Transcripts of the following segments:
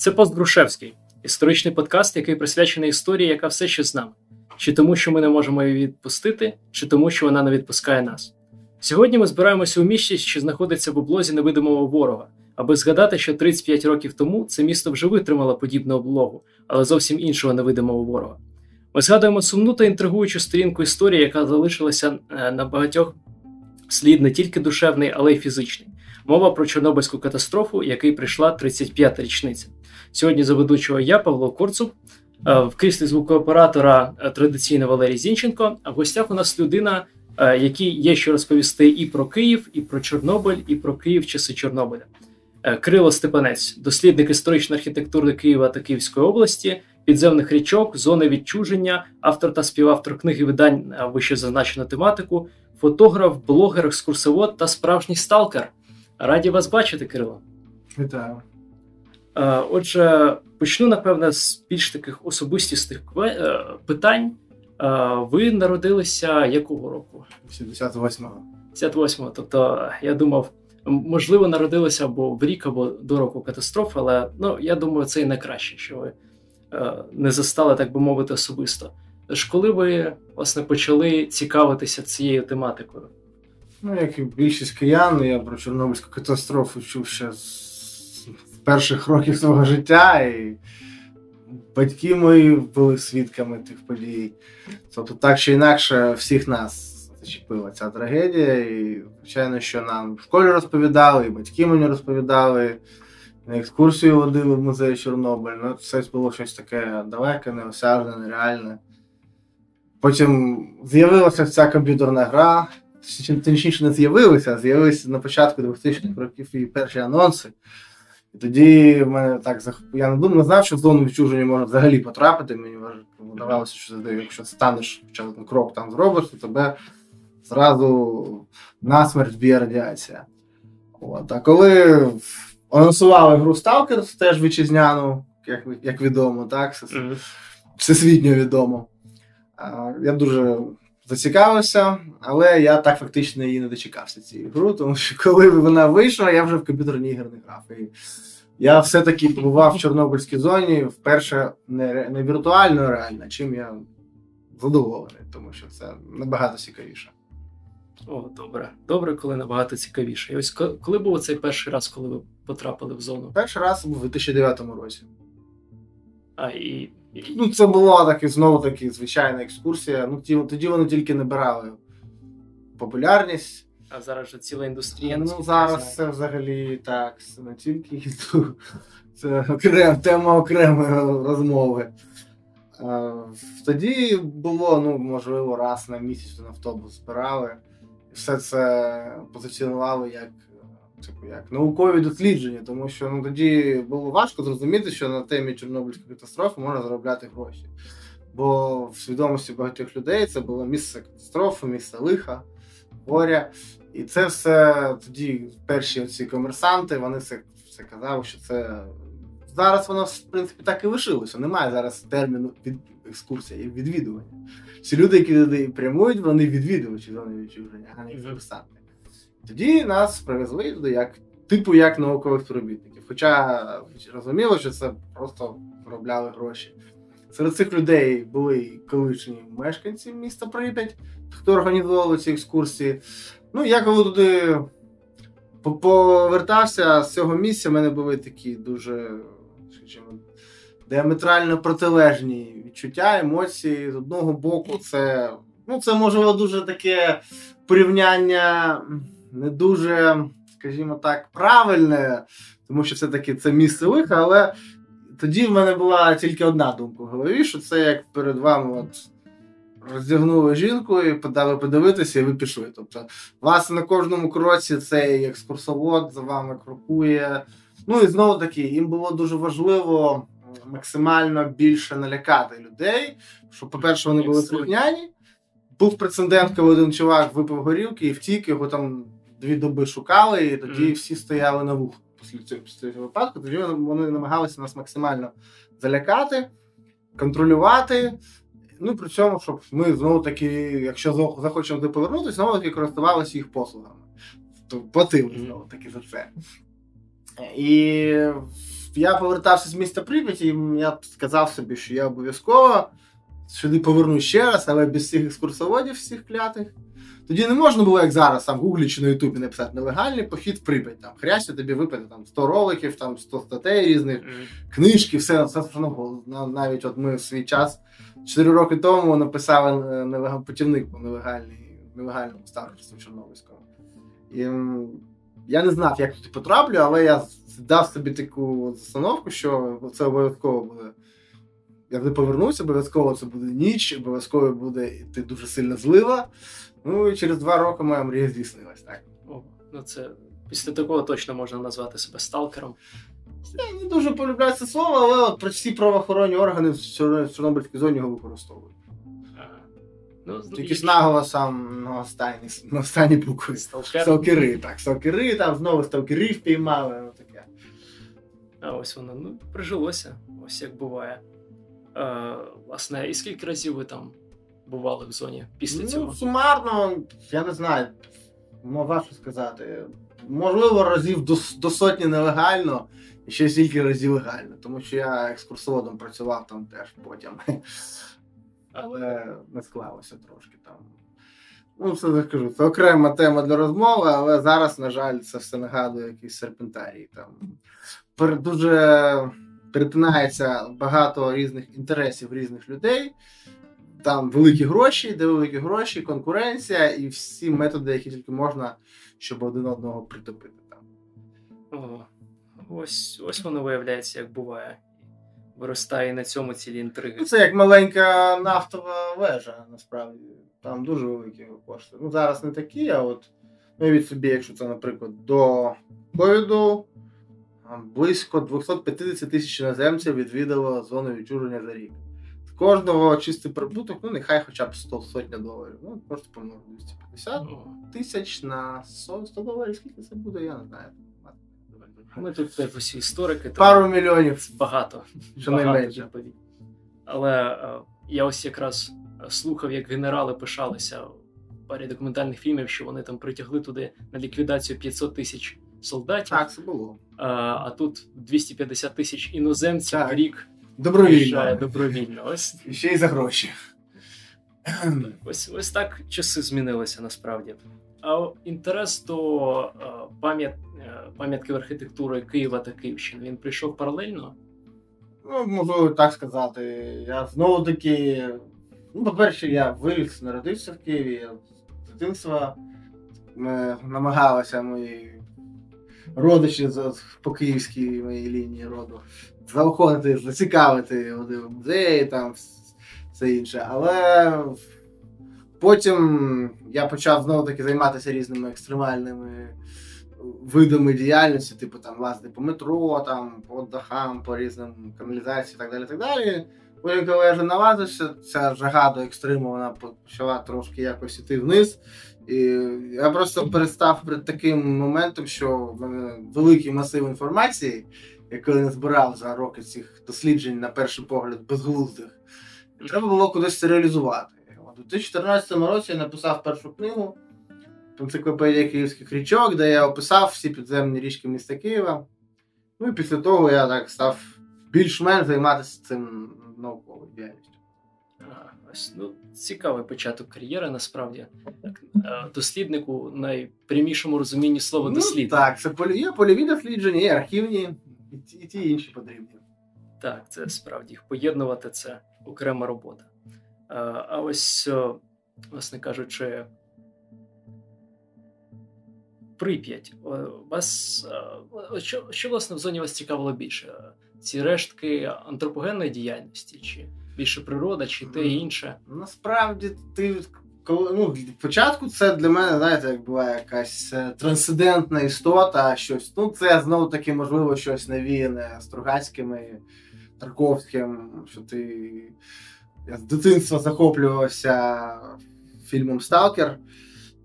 Це Постгрушевський, історичний подкаст, який присвячений історії, яка все ще з нами. Чи тому, що ми не можемо її відпустити, чи тому, що вона не відпускає нас. Сьогодні ми збираємося у місті, що знаходиться в облозі невидимого ворога, аби згадати, що 35 років тому це місто вже витримало подібну облогу, але зовсім іншого невидимого ворога. Ми згадуємо сумну та інтригуючу сторінку історії, яка залишилася на багатьох слід не тільки душевний, але й фізичний. Мова про Чорнобильську катастрофу, якій прийшла 35-та річниця. Сьогодні за ведучого я, Павло Корцуб, в кріслі звукооператора традиційно Валерій Зінченко, а в гостях у нас людина, якій є що розповісти і про Київ, і про Чорнобиль, і про Київ часи Чорнобиля. Кирило Степанець, дослідник історичної архітектури Києва та Київської області, підземних річок, зони відчуження, автор та співавтор книги видань вищезазначену тематику, фотограф, блогер, екскурсовод та справжній сталкер. Раді вас бачити, Кирило. Вітаю. Отже, почну, напевно, з більш таких особистісних питань. Ви народилися якого року? 78-го. 58-го. Тобто, я думав, можливо, народилися або в рік, або до року катастрофи, але я думаю, це і найкраще, що ви не застали, так би мовити, особисто. Тож коли ви, власне, почали цікавитися цією тематикою? Як і більшість киян, я про Чорнобильську катастрофу чув ще з перших років свого життя, і батьки мої були свідками тих подій. Тобто так чи інакше всіх нас зачепила ця трагедія, і звичайно, що нам в школі розповідали, і батьки мені розповідали, на екскурсію водили в музей Чорнобиль. Все було щось таке далеке, неосяжне, нереальне. Потім з'явилася ця комп'ютерна гра. Точніше не з'явилися, а з'явилися на початку 2000-х років і перші анонси. І тоді мене так я не знав, що в зону відчуження можна взагалі потрапити. Мені вважалося, що якщо станеш крок там зробиш, то тебе зразу насмерть б'є радіація. А коли анонсували гру «Сталкер», теж вітчизняну, як відомо, так? Всесвітньо відомо. Я дуже зацікавився, але я так фактично її не дочекався цієї гру, тому що коли вона вийшла, я вже в комп'ютерні ігри не грав. І я все-таки побував в Чорнобильській зоні вперше не віртуально, а реально, чим я задоволений, тому що це набагато цікавіше. О, добре. Добре, коли набагато цікавіше. І ось коли був цей перший раз, коли ви потрапили в зону? Перший раз був у 2009 році. Це була знову-таки звичайна екскурсія. Тоді вони тільки набирали популярність. А зараз вже ціла індустрія. Зараз це взагалі так, не тільки це тема окремої розмови. Тоді було, можливо, раз на місяць на автобус збирали. Все це позиціонували як наукові дослідження, тому що тоді було важко зрозуміти, що на темі Чорнобильської катастрофи можна заробляти гроші. Бо в свідомості багатьох людей це було місце катастрофи, місце лиха, горя. І це все тоді перші оці комерсанти, вони все казали, що це... Зараз воно, в принципі, так і лишилося. Немає зараз терміну екскурсія, є відвідування. Всі люди, які туди прямують, вони відвідувачі зони відчуження, а не комерсанти. Тоді нас привезли туди як наукових співробітників. Хоча розуміло, що це просто виробляли гроші. Серед цих людей були колишні мешканці міста Прип'ять, хто організовував ці екскурсії. Я коли туди повертався з цього місця, в мене були такі дуже діаметрально протилежні відчуття, емоції. З одного боку, це можливо дуже таке порівняння. Не дуже, скажімо так, правильне, тому що все-таки це місце лиха, але тоді в мене була тільки одна думка в голові, що це як перед вами роздягнули жінку і подали подивитися, і ви пішли. Тобто, вас на кожному кроці цей екскурсовод за вами крокує. І знову-таки, їм було дуже важливо максимально більше налякати людей, щоб, по-перше, вони були слухняні. Був прецедент, коли один чувак випив горілки і втік, його там 2 доби шукали, і тоді всі стояли на вуху після цього випадку. Тоді вони намагалися нас максимально залякати, контролювати. При цьому, щоб ми знову-таки, якщо захочемо повернутися, знову-таки користувалися їх послугами. Тобто платили знову-таки за це. І я повертався з міста Прип'яті, і я сказав собі, що я обов'язково сюди повернусь ще раз, але без цих екскурсоводів, всіх клятих. Тоді не можна було, як зараз, там в Google чи на YouTube написати нелегальний похід в Прип'ять. Там хрясся, тобі випаде там 100 роликів, там 100 статей різних, книжки, все ну, навіть от ми в свій час 4 роки тому написали путівник по нелегальному сталкерству чорнобильському. І я не знав, як туди потраплю, але я дав собі таку застановку, що це обов'язково буде. Я туди повернуся, обов'язково це буде ніч, обов'язково буде йти дуже сильна злива. Ну і через 2 роки моя мрія здійснилась, так. О, ну це після такого точно можна назвати себе сталкером. Я не дуже полюбляю це слово, але от всі правоохоронні органи в Чорнобильській зоні його використовують. Ну, тільки ж наголосом на останні букви. Сталкери, так. Сталкери, там знову сталкерів впіймали, ну таке. А ось воно, ну, прижилося, ось як буває. Власне, і скільки разів ви там бували в зоні після цього? Ну, сумарно, я не знаю, важко сказати. Можливо, разів до 100 нелегально, і ще стільки разів легально. Тому що я екскурсоводом працював там теж потім. Але не склалося трошки там. Ну, все так кажу, це окрема тема для розмови, але зараз, на жаль, це все нагадує якісь серпентарії. Там дуже перетинається багато різних інтересів різних людей. Там великі гроші, де великі гроші, конкуренція і всі методи, які тільки можна, щоб один одного притопити. Там. О, ось воно виявляється, як буває. Виростає на цьому цілі інтриги. Це як маленька нафтова вежа, насправді. Там дуже великі кошти. Ну, зараз не такі, а от від собі, якщо це, наприклад, до ковіду, близько 250 тисяч іноземців відвідало зону відчуження за рік. З кожного чистий прибуток, ну, нехай хоча б 100 доларів. Ну, просто помножу 250 тисяч на 100 доларів. Скільки це буде, я не знаю. Ми тут так, усі історики. Пару мільйонів. Багато. Щонайменше. Але я ось якраз слухав, як генерали пишалися в парі документальних фільмів, що вони там притягли туди на ліквідацію 500 тисяч солдатів. Так, це було. А тут 250 тисяч іноземців в рік. Добровільно. Добровільно. Ось. І ще й за гроші. Ось так часи змінилися насправді. А інтерес до пам'ятків архітектури Києва та Київщини, він прийшов паралельно? Ну, можу так сказати. Я знову-таки, ну, по-перше, я виріс, народився в Києві, я з дитинства намагалися мої родичі по київській моїй лінії роду заохотити, зацікавити в музеї, там, все інше, але потім я почав знову-таки займатися різними екстремальними видами діяльності, типу там лазити по метро, там, по дахам, по різним каналізаціям і так далі, так далі. Потім, коли я вже налазився, ця жага до екстриму, вона почала трошки якось іти вниз. І я просто перестав перед таким моментом, що в мене великий масив інформації, яку я не збирав за роки цих досліджень, на перший погляд, безглуздих, треба було кудись реалізувати. У 2014 році я написав першу книгу «Енциклопедія київських річок», де я описав всі підземні річки міста Києва. Ну і після того я так став більш-менш займатися цим науковою діяльністю. Ну, цікавий початок кар'єри, насправді. Досліднику у найпрямішому розумінні слова дослідник. Ну так, це є польові дослідження, є архівні, і ті інші потрібні. Так, це справді, їх поєднувати – це окрема робота. А ось, власне кажучи, Прип'ять. Вас, що, власне, в зоні вас цікавило більше? Ці рештки антропогенної діяльності? Чи більше природа, чи те і інше? Насправді, від початку це для мене, знаєте, як була якась трансцендентна істота, щось. Ну, це, знову-таки, можливо, щось навіяне Стругацьким і Тарковським, що ти... Я з дитинства захоплювався фільмом «Сталкер».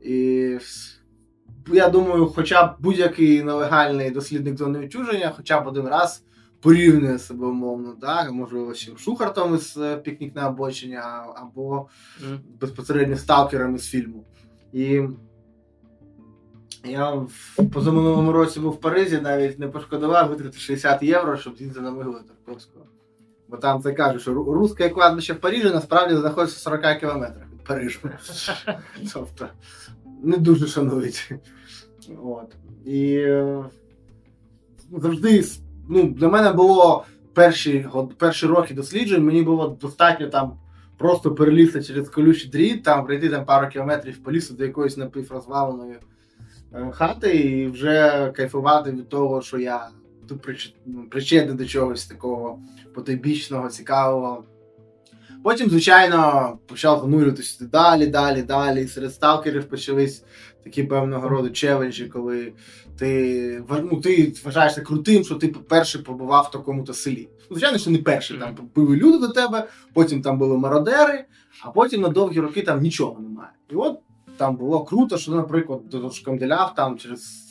І я думаю, хоча б будь-який нелегальний дослідник зони відчуження хоча б один раз порівнює себе, умовно, так? Можливо, ще Шухартом із «Пікнік на обочині» або безпосередньо «Сталкером» із фільму. І Я в позаминулому році був в Парижі, навіть не пошкодував витратити 60 євро, щоб з'їздити на могилу Тарковського. Бо там це кажуть, що русське кладбище в Парижі насправді знаходиться в 40 кілометрах від Парижу. Тобто не дуже шанують. От. І завжди, для мене було перші роки досліджень, мені було достатньо там просто перелізти через колючий дріт, там пройти там пару кілометрів по лісу до якоїсь напіврозваленої хати і вже кайфувати від того, що я причетний до чогось такого потойбічного, цікавого. Потім, звичайно, почав занурюватися далі. І серед сталкерів почались такі певного роду челенджі, коли ти вважаєшся крутим, що ти перший побував в такому-то селі. Звичайно, що не перший. Там були люди до тебе, потім там були мародери, а потім на довгі роки там нічого немає. І от там було круто, що, наприклад, шкандиляв там через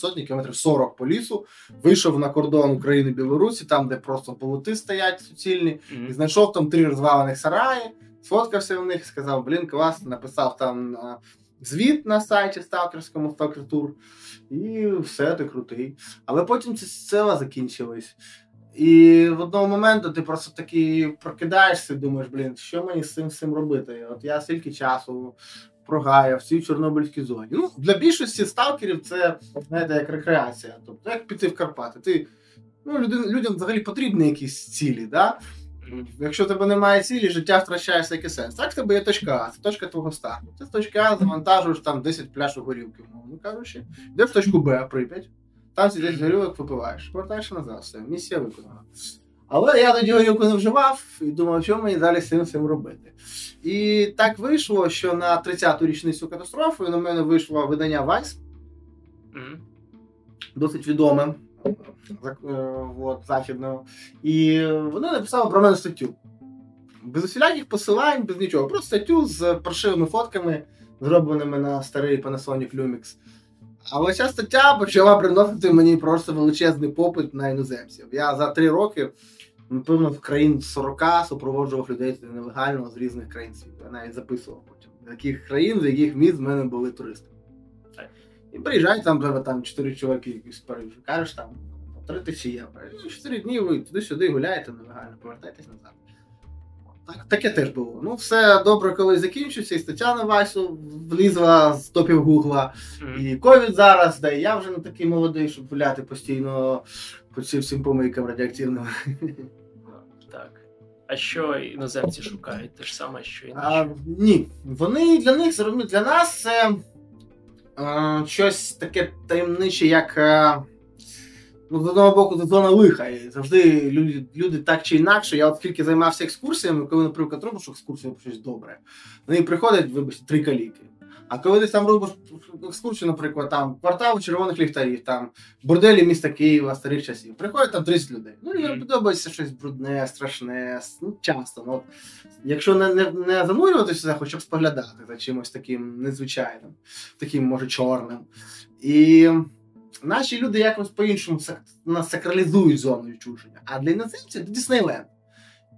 сотні кілометрів 40 по лісу, вийшов на кордон України-Білорусі, там, де просто болоти стоять суцільні, і знайшов там 3 розвалених сараї, сфоткався в них, сказав, класно, написав там звіт на сайті сталкерському, сталкер-тур, і все, ти крутий. Але потім ці села закінчились. І в одного моменту ти просто таки прокидаєшся і думаєш, що мені з цим робити? От я стільки часу прогаяв, всі в Чорнобильській зоні. Для більшості сталкерів це, знаєте, як рекреація. Тобто, як піти в Карпати. Ти, людям взагалі потрібні якісь цілі, да? Якщо в тебе немає цілі, життя втрачає всякий сенс. Так в тебе є точка А, це точка твого старту. Ти з точки А завантажуєш там 10 пляшок горілки, умовно кажучи. Йдеш в точку Б, Прип'ять. Там сидиш горілок, випиваєш. Повертаєш назад, все, місія виконана. Але я тоді горілку не вживав і думав, що мені далі з цим робити. І так вийшло, що на 30-ту річницю катастрофи на мене вийшло видання Vice. Досить відоме. Західного. І вони написали про мене статтю. Без усіляких посилань, без нічого. Просто статтю з паршивими фотками, зробленими на старий Panasonic Lumix. Але ця стаття почала приносити мені просто величезний попит на іноземців. Я за 3 роки, напевно, в країн 40 супроводжував людей нелегально з різних країн світу. Я навіть записував потім, з яких країн, з яких міст в мене були туристи. І приїжджають там 4 чоловіки, якісь Парижі. Кажеш, там 3 тисячі євро. 4 дні ви туди-сюди гуляєте нелегально, повертайтесь назад. Таке теж було. Все добре, коли закінчився, і стаття на Вайсу влізла з топів Гугла, і ковід зараз, і я вже не такий молодий, щоб гуляти постійно по всім помийкам радіоактивним. Так. А що іноземці шукають? Те ж саме, що і наші? Ні. Вони для них, для нас це щось таке таємниче, як з одного боку, це зона лиха. І завжди люди так чи інакше. Я скільки займався екскурсіями, коли, наприклад, робиш екскурсію щось добре, вони приходять, вибачте, 3 каліки. А коли ти там робиш екскурсію, наприклад, там квартал червоних ліхтарів, там борделі міста Києва старих часів, приходять там 30 людей. Їм подобається щось брудне, страшне, часто. Якщо не занурюватися, хоча б споглядати за чимось таким незвичайним, таким, може, чорним. І наші люди якось по-іншому сакралізують зону відчуження. А для іноземців це Діснейленд.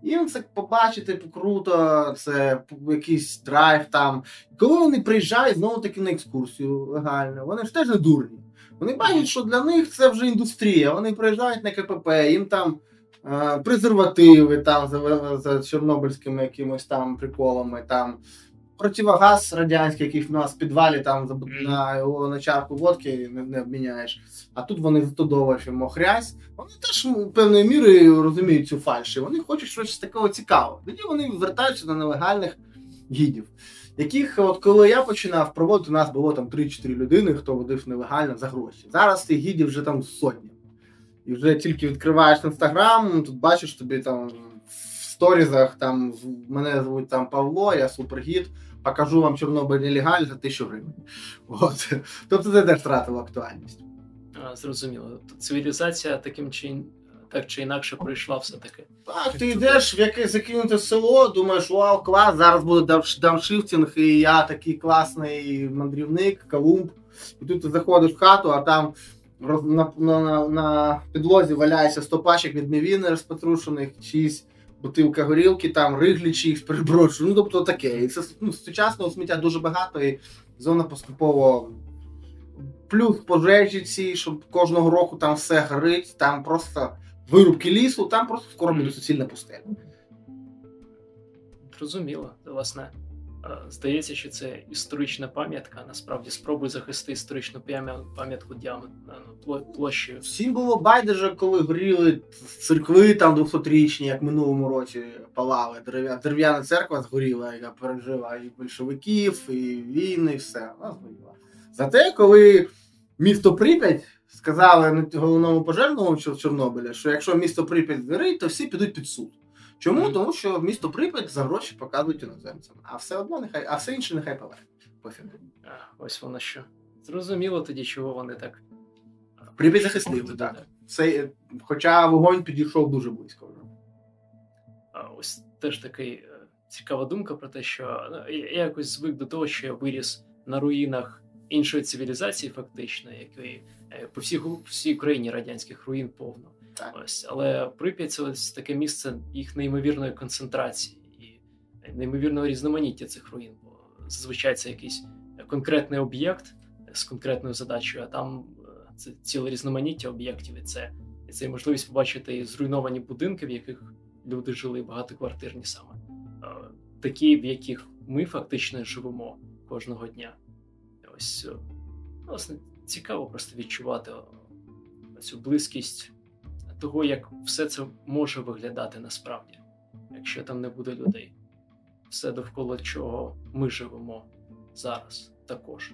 Їм це побачити круто, це якийсь драйв там. Коли вони приїжджають знову-таки на екскурсію легально, вони ж теж не дурні. Вони бачать, що для них це вже індустрія. Вони приїжджають на КПП, їм там презервативи там, за чорнобильськими якимось там приколами там. Противогаз радянський, який в нас в підвалі там на чарку водки не обміняєш. А тут вони затодовують йому хрязь. Вони теж певною мірою розуміють цю фальші. Вони хочуть щось такого цікавого. Тоді вони вертаються до нелегальних гідів, яких, от коли я починав проводити, у нас було там 3-4 людини, хто водив нелегально за гроші. Зараз цих гідів вже там сотні. І вже тільки відкриваєш Instagram, тут бачиш тобі там в сторізах, там мене звуть там Павло, я супергід. Покажу вам Чорнобиль нелегально за 1000 гривень. Тобто це теж втратило актуальність. Зрозуміло. Цивілізація так чи інакше прийшла все-таки. Так, ти йдеш в якесь закинуте село, думаєш, вау, клас, зараз буде дауншифтинг, і я такий класний мандрівник, Колумб. І тут ти заходиш в хату, а там на підлозі валяється 100 пачок від мівіни розпотрушених, чиїсь бутилка горілки, там риглічі їх переброшую, тобто таке. І це сучасного сміття дуже багато, і зона поступово плюс пожежі ці, щоб кожного року там все горить, там просто вирубки лісу, там просто скоро буде суцільна пустеля. Зрозуміло, власне. Здається, що це історична пам'ятка, насправді спробуй захистити історичну пам'ятку площею. Всім було байдуже, коли горіли церкви там 200-річні, як в минулому році палали. Дерев'яна церква згоріла, яка пережила і большевиків, і війни, і все. Вона згоріла. Зате, коли місто Прип'ять сказали головному пожежному Чорнобиля, що якщо місто Прип'ять згорить, то всі підуть під суд. Чому? Mm-hmm. Тому що місто Прип'ять за гроші показують іноземцям, а все одно нехай, а все інше нехай повернуть. Ось воно що. Зрозуміло тоді, чого вони так. Прип'ять захистили, так. Це, хоча вогонь підійшов дуже близько. Ось теж така цікава думка про те, що я якось звик до того, що я виріс на руїнах іншої цивілізації, фактично, якої по всій Україні радянських руїн повно. Так. Ось, але Прип'ять – це ось таке місце їх неймовірної концентрації і неймовірного різноманіття цих руїн. Бо зазвичай це якийсь конкретний об'єкт з конкретною задачею, а там це ціле різноманіття об'єктів. І це можливість побачити зруйновані будинки, в яких люди жили, багатоквартирні саме. Такі, в яких ми фактично живемо кожного дня. Ось, власне, цікаво просто відчувати цю близькість того, як все це може виглядати насправді, якщо там не буде людей. Все, довкола чого ми живемо зараз також.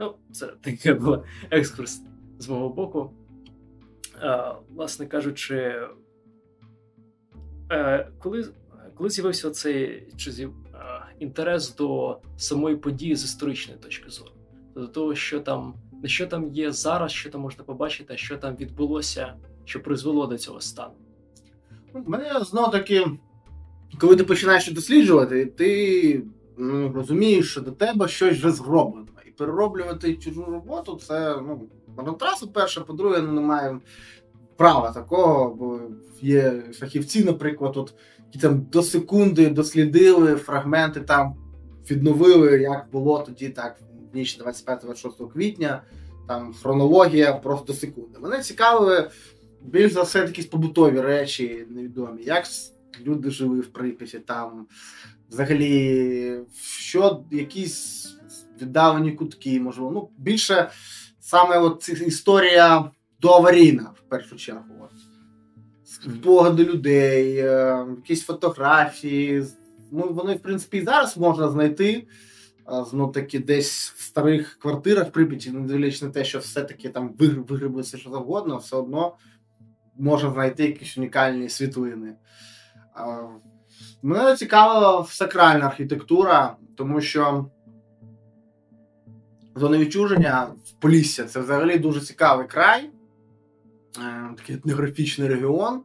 Ну, це таке був екскурс з мого боку. Власне кажучи, коли з'явився цей інтерес до самої події з історичної точки зору, до того, що там є зараз, що там можна побачити, що там відбулося, що призвело до цього стану. Мене знов-таки, коли ти починаєш досліджувати, ти розумієш, що до тебе щось вже зроблено. І перероблювати чужу роботу, це, монотраси, перше, по-друге, немає права такого, бо є фахівці, наприклад, от, які там до секунди дослідили фрагменти, там відновили, як було тоді, так, в ніч 25-26 квітня, там хронологія просто до секунди. Мене цікавили більш за все якісь побутові речі невідомі, як люди жили в Прип'яті, там взагалі що якісь віддалені кутки, можливо. Більше саме от історія доаварійна, в першу чергу. Спогади людей, якісь фотографії. Вони, в принципі, і зараз можна знайти. Знов-таки десь в старих квартирах в Прип'яті, не дивлячись на те, що все-таки там вигребилося що завгодно, все одно можна знайти якісь унікальні світлини. Мене цікавила сакральна архітектура, тому що зона відчуження в Полісся – це взагалі дуже цікавий край, такий етнографічний регіон,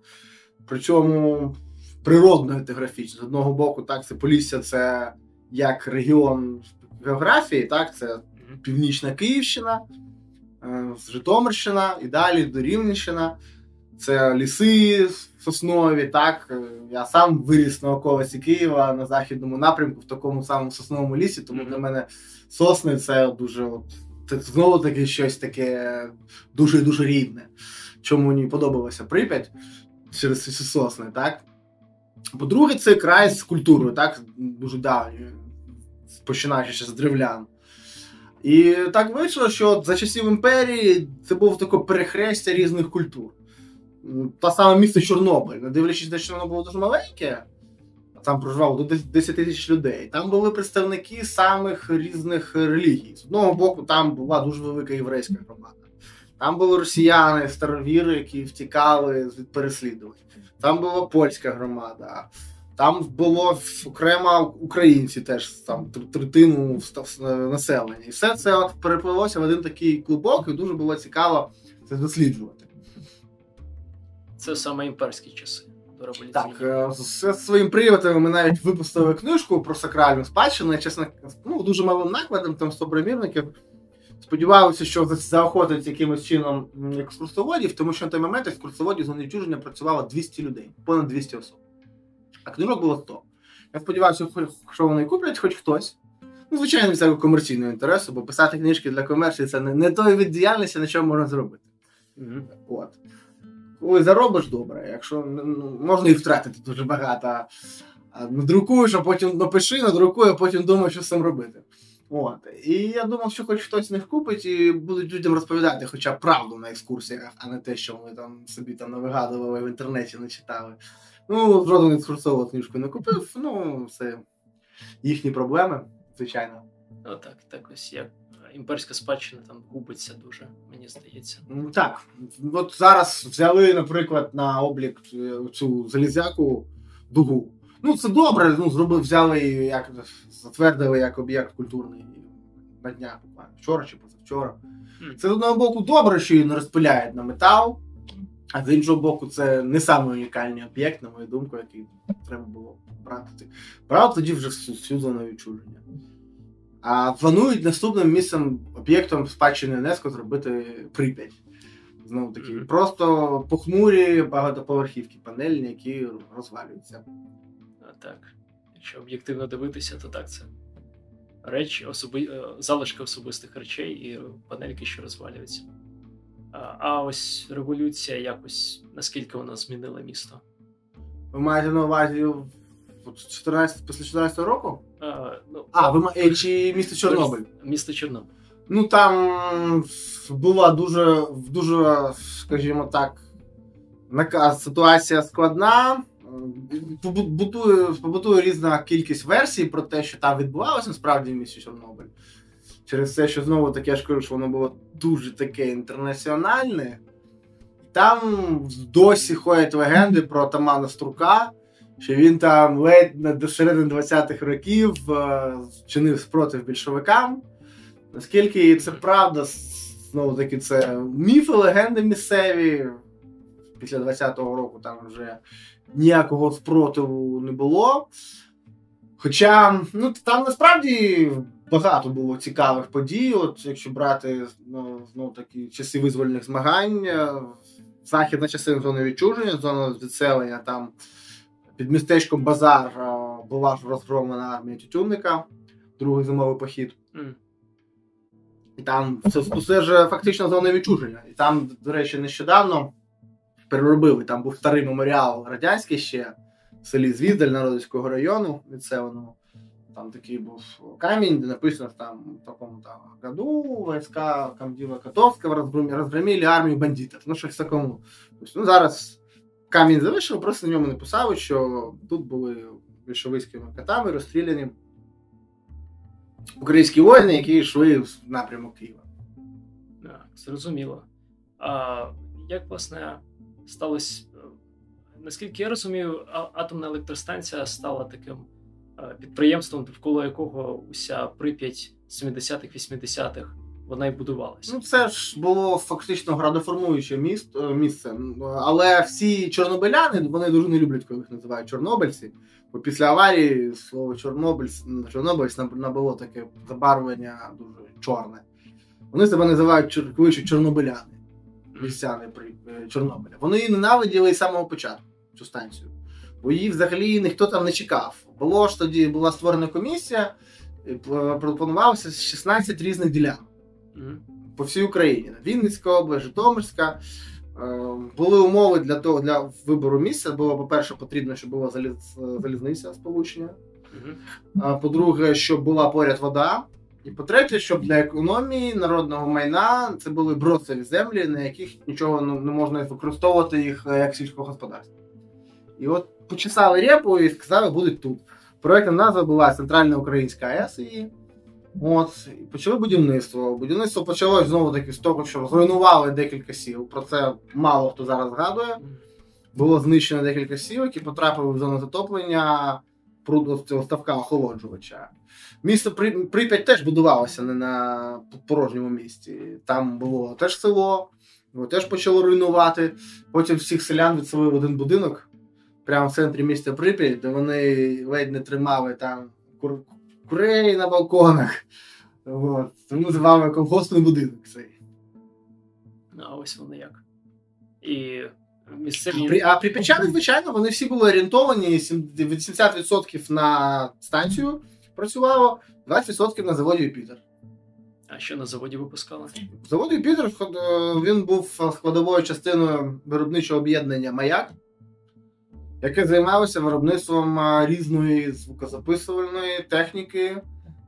причому природно етнографічний. З одного боку, так, це Полісся – це як регіон географії, так, це Північна Київщина, Житомирщина і далі Дорівнищина. Це ліси соснові, так. Я сам виріс на околиці Києва на західному напрямку, в такому самому сосновому лісі, тому для мене сосни це дуже, це знову таки щось таке дуже-дуже рідне. Чому мені подобалося Прип'ять через ці сосни, так. По-друге, це край з культурою, так, дуже давньою, починаючи з древлян. І так вийшло, що за часів імперії це було таке перехрестя різних культур. Та саме місто Чорнобиль, не дивлячись на те, що воно було дуже маленьке, там проживало до 10 тисяч людей, там були представники самих різних релігій. З одного боку, там була дуже велика єврейська громада. Там були росіяни, старовіри, які втікали від переслідувань. Там була польська громада. Там було окремо українці теж, там третину населення. І все це от переплилося в один такий клубок, і дуже було цікаво це досліджувати. Це саме імперські часи. Так, зі своїм приводом ми навіть випустили книжку про сакральну спадщину. Я, чесно, дуже малим накладом, там 100 примірників. Сподівалися, що заохотить якимось чином екскурсоводів, тому що на той момент екскурсоводів з зони відчуження працювало 200 людей, понад 200 осіб. А книжок було 100. Я сподівався, що вони куплять хоч хтось. Ну, звичайно, від цього комерційного інтересу, бо писати книжки для комерції – це не той від діяльності, на чому можна зробити. Mm-hmm. От. Коли заробиш – добре, якщо можна і втратити дуже багато. Надрукуєш, а потім напиши, надрукуй, а потім думай, що з цим робити. От. І я думав, що хоч хтось не вкупить і будуть людям розповідати хоча б правду на екскурсіях, а не те, що ми там собі там навигадували в інтернеті, не читали. Ну, жодного екскурсового книжку не купив, ну, це їхні проблеми, звичайно. Ну так, так ось як імперська спадщина там губиться дуже, мені здається. Так, от зараз взяли, наприклад, на облік цю залізяку дугу. Ну, це добре, ну, взяли, як затвердили як об'єкт культурний на днях, вчора чи позавчора. Це, з одного боку, добре, що її не розпиляють на метал, а з іншого боку, це не самий унікальний об'єкт, на мою думку, який треба було брати. Брав тоді вже всюди на відчуження. А планують наступним місцем, об'єктом спадщини ЮНЕСКО зробити Прип'ять. Знову таки, просто похмурі багатоповерхівки панельні, які розвалюються. Так, якщо об'єктивно дивитися, то так, це речі, залишки особистих речей і панельки, що розвалюються. А ось революція якось, наскільки вона змінила місто? Ви маєте на увазі після 14-го року? Чи місто Чорнобиль? Місто Чорнобиль. Ну, там була дуже, скажімо так, ситуація складна. Побутує різна кількість версій про те, що там відбувалося насправді в місті Чорнобиль. Через те, що знову таке, я ж кажу, що воно було дуже таке інтернаціональне. Там досі ходять легенди про атамана Струка, що він там ледь до середини 20-х років чинив спротив більшовикам. Наскільки це правда, знову таки, це міфи, легенди місцеві. Після 20-го року там вже ніякого спротиву не було. Хоча, ну, там насправді багато було цікавих подій. От якщо брати, ну, знову такі часи визвольних змагань, західна частина зони відчуження, зона відселення, там під містечком Базар була розгромлена армія Тютюнника, другий зимовий похід. І там це ж фактично зона відчуження. І там, до речі, нещодавно переробили. Там був старий меморіал радянський ще, в селі Звіздаль, Народівського району відселеного. Там такий був камінь, де написано, що там в такому там году війська комдива Котовського розгромили армію бандитів. Ну, щось в такому. Тобто, ну, зараз камінь залишили, просто на ньому написали, що тут були більшовицькими катами розстріляні українські воїни, які йшли в напрямок Києва. Так, зрозуміло. А як, власне, сталося, наскільки я розумію, атомна електростанція стала таким підприємством, довкола якого уся Прип'ять 70-х-80-х вона й будувалася. Ну, це ж було фактично градоформуюче місце. Але всі чорнобиляни, вони дуже не люблять, коли їх називають чорнобильці. Бо після аварії слово чорнобильць набуло таке забарвлення дуже чорне. Вони себе називають чорнобиляни. Містяни Чорнобиля. Вони її ненавиділи з самого початку, цю станцію. Бо її взагалі ніхто там не чекав. Було ж тоді, була створена комісія, пропонувалося 16 різних ділянок по всій Україні. Вінницька область, Житомирська. Були умови для вибору місця. Було, по-перше, потрібно, щоб була залізниця сполучення. По-друге, щоб була поряд вода. І по-третє, щоб для економії народного майна це були бросові землі, на яких нічого не можна використовувати їх як сільськогосподарство. І от почесали репу і сказали, будуть тут. Проєктна назва була Центральна Українська АЕС. От, і почали будівництво. Будівництво почалось знову таки з того, що зруйнували декілька сіл. Про це мало хто зараз згадує. Було знищено декілька сіл, які потрапили в зону затоплення цього ставка охолоджувача. Місто Прип'ять теж будувалося не на порожньому місці. Там було теж село, його теж почало руйнувати. Потім всіх селян відселили в один будинок, прямо в центрі міста Прип'ять, де вони ледь не тримали там курей на балконах. От. Тому називали колгоспний будинок цей. Ну, а ось воно як. І місцеві... А прип'ятчани, звичайно, вони всі були орієнтовані 80% на станцію, Працювало 20% на заводі «Юпітер». А що на заводі випускали? Завод «Юпітер» він був складовою частиною виробничого об'єднання «Маяк», яке займалося виробництвом різної звукозаписувальної техніки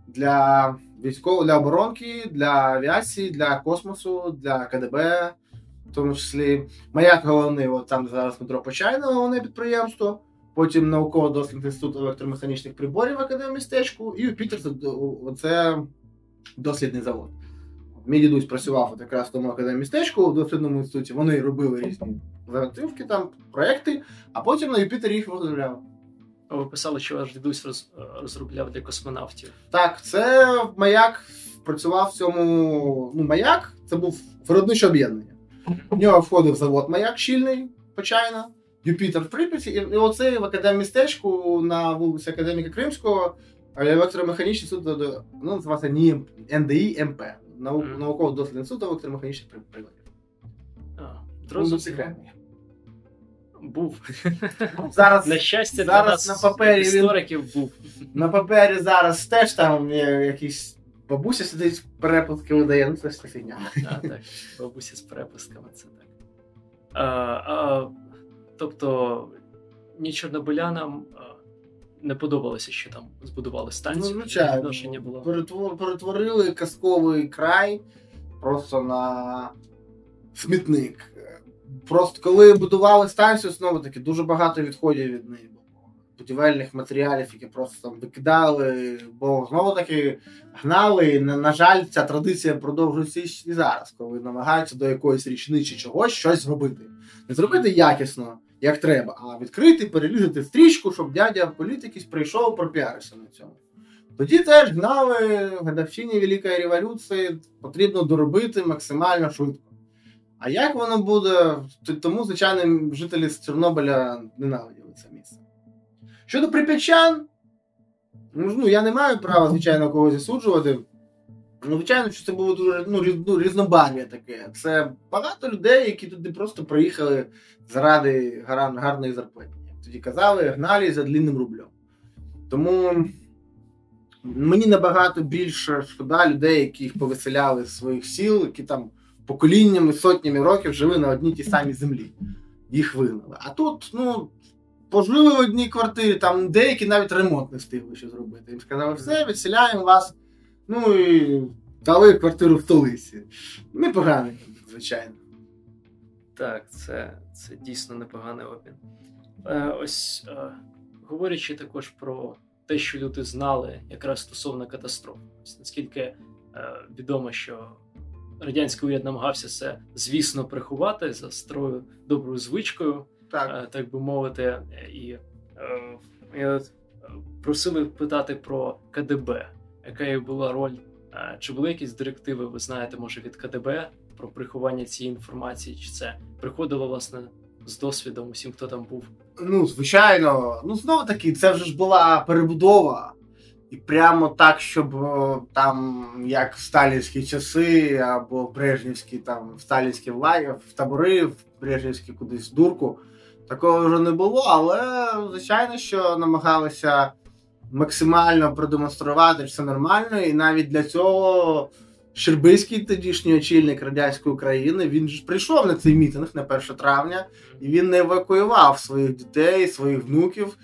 для військової, для оборонки, для авіації, для космосу, для КДБ, в тому числі «Маяк» головний, от там зараз метро Почайна, головне підприємство. Потім науково-дослідний інститут електромеханічних приборів в Академістечку, і Юпітер – це дослідний завод. Мій дідусь працював от якраз в тому Академістечку, в дослідному інституті. Вони робили різні заготівки, там проекти, а потім на Юпітер їх розробляв. А ви писали, що ваш дідусь розробляв для космонавтів? Так, це «Маяк» працював в цьому. Ну, «Маяк» – це був виробниче об'єднання. В нього входив завод «Маяк» щільний, Почайна. Юпітер в Прип'яті, і оцей в Академістечку на вулиці Академіка Кримського електромеханічний суд, ну, називається НДІ МП, науково-дослідний суд електромеханічних приладів. Був секретний. Був. Зараз, на щастя, для нас на папері, істориків був. На папері зараз теж там якісь бабуся сидить з перепусками дає, ну це ж та фігня. Так, бабуся з перепусками, це так. Тобто, ні чорнобилянам не подобалося, що там збудували станцію, ну, звичайно, відношення було. Перетворили казковий край просто на смітник. Просто коли будували станцію, знову таки, дуже багато відходів від неї було. Будівельних матеріалів, які просто там викидали, бо знову таки гнали. І, на жаль, ця традиція продовжується і зараз, коли намагаються до якоїсь річни чи чогось щось зробити. Не зробити якісно, як треба, а відкрити, перерізати стрічку, щоб дядя політик прийшов, пропіарився на цьому. Тоді теж гнали в годовщині Великої Революції, потрібно доробити максимально швидко. А як воно буде, тому, звичайно, жителі з Чорнобиля ненавиділи це місце. Щодо прип'ятчан, ну, я не маю права, звичайно, когось засуджувати. Ну, звичайно, що це було дуже різнобарв'я таке. Це багато людей, які туди просто приїхали заради гарної зарплати. Тоді казали, гнали за длинним рублем. Тому мені набагато більше шкода людей, які їх повиселяли з своїх сіл, які там поколіннями, сотнями років жили на одній тій самій землі. Їх вигнали. А тут, ну, пожили в одній квартирі, там деякі навіть ремонт не встигли ще зробити. Їм сказали, все, відселяємо вас. Ну і дали квартиру в столиці. Непоганий, звичайно. Так, це дійсно непоганий обмін. Говорячи також про те, що люди знали якраз стосовно катастроф. Наскільки відомо, що радянський уряд намагався це, звісно, приховати за старою доброю звичкою, так би мовити. І просили питати про КДБ. Яка була роль, чи були якісь директиви, ви знаєте, може, від КДБ про приховання цієї інформації, чи це приходило, власне, з досвідом усім, хто там був? Ну, звичайно. Ну, знову-таки, це вже ж була перебудова. І прямо так, щоб там, як в сталінські часи, або брежнівські, там, в сталінські владі, в табори, в брежнівські кудись дурку, такого вже не було, але, звичайно, що намагалися максимально продемонструвати, що це нормально, і навіть для цього Щербицький, тодішній очільник радянської України, він ж прийшов на цей мітинг на 1 травня, і він не евакуював своїх дітей, своїх внуків,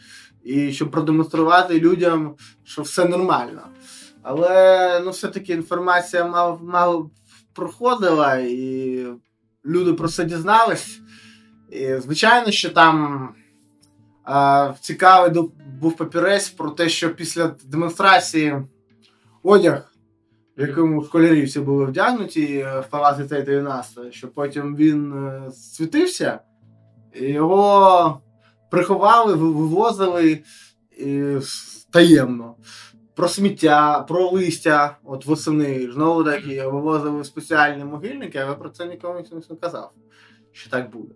і щоб продемонструвати людям, що все нормально. Але, ну, все-таки інформація мало проходила, і люди про це дізнались. І, звичайно, що там цікавий був папірець про те, що після демонстрації одяг, в якому школярі всі були вдягнуті в палаці Тейта Юнаста, що потім він світився, його приховали, вивозили таємно. Про сміття, про листя, от восени, знову таки, вивозили в спеціальні могильники, але про це нікому не казав, що так буде.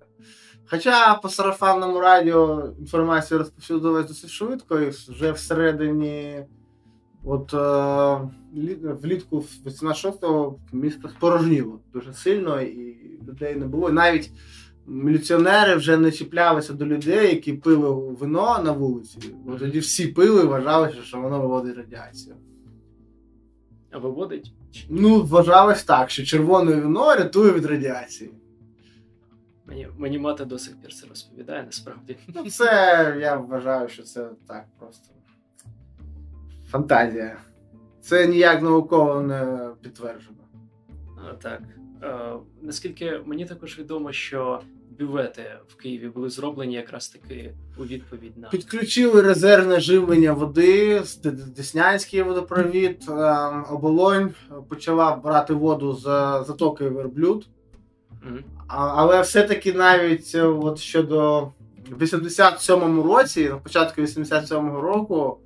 Хоча по сарафанному радіо інформація розповсюдилась досить швидко, і вже всередині, от влітку 18-го місто спорожніло дуже сильно, і людей не було. І навіть міліціонери вже не чіплялися до людей, які пили вино на вулиці. Бо тоді всі пили, вважали, що воно виводить радіацію. А виводить? Ну, вважалось так, що червоне вино рятує від радіації. Мені мати до сих пір це розповідає, насправді. Ну, це, я вважаю, що це так просто фантазія. Це ніяк науково не підтверджено. Так. Наскільки мені також відомо, що бювети в Києві були зроблені якраз таки у відповідь на... Підключили резервне живлення води, Деснянський водопровід, Оболонь почала брати воду з затоки Верблюд. Mm-hmm. Але все-таки навіть от щодо 87-му році, на початку 87-го року,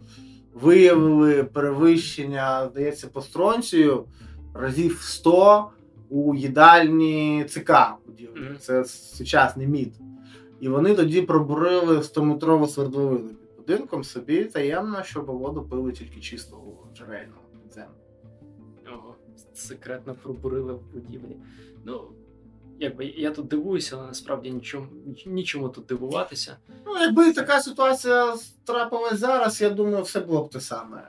виявили перевищення, здається, по стронцію разів 100 у їдальні ЦК. Mm-hmm. Це сучасний МІД. І вони тоді пробурили 100-метрову свердловину під будинком собі таємно, щоб воду пили тільки чистого джерельного підземного. Ого, секретно пробурили в будівлі. Ну, якби я тут дивуюся, але насправді нічому тут дивуватися. Ну, якби така ситуація трапилась зараз, я думаю, все було б те саме.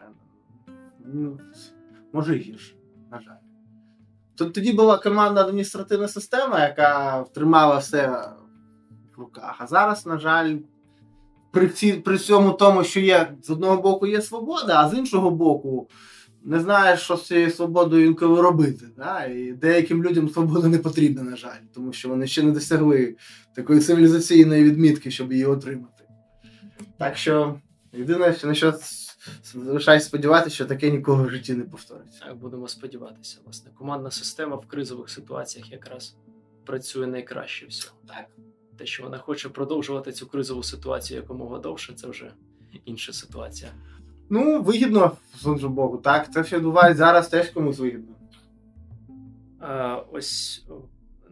Ну, може і гірше, на жаль. Тоді була командна адміністративна система, яка тримала все в руках. А зараз, на жаль, при всьому тому, що є, з одного боку є свобода, а з іншого боку, не знаєш, що з цією свободою інколи робити. Да? І деяким людям свобода не потрібна, на жаль, тому що вони ще не досягли такої цивілізаційної відмітки, щоб її отримати. Так що, єдине, на що залишаюсь сподіватися, що таке ніколи в житті не повториться. Так, будемо сподіватися, власне. Командна система в кризових ситуаціях якраз працює найкраще всього. Так. Те, що вона хоче продовжувати цю кризову ситуацію якомога довше, це вже інша ситуація. Ну, вигідно, з іншого боку, так. Це, що відбувається зараз, теж комусь вигідно. Ось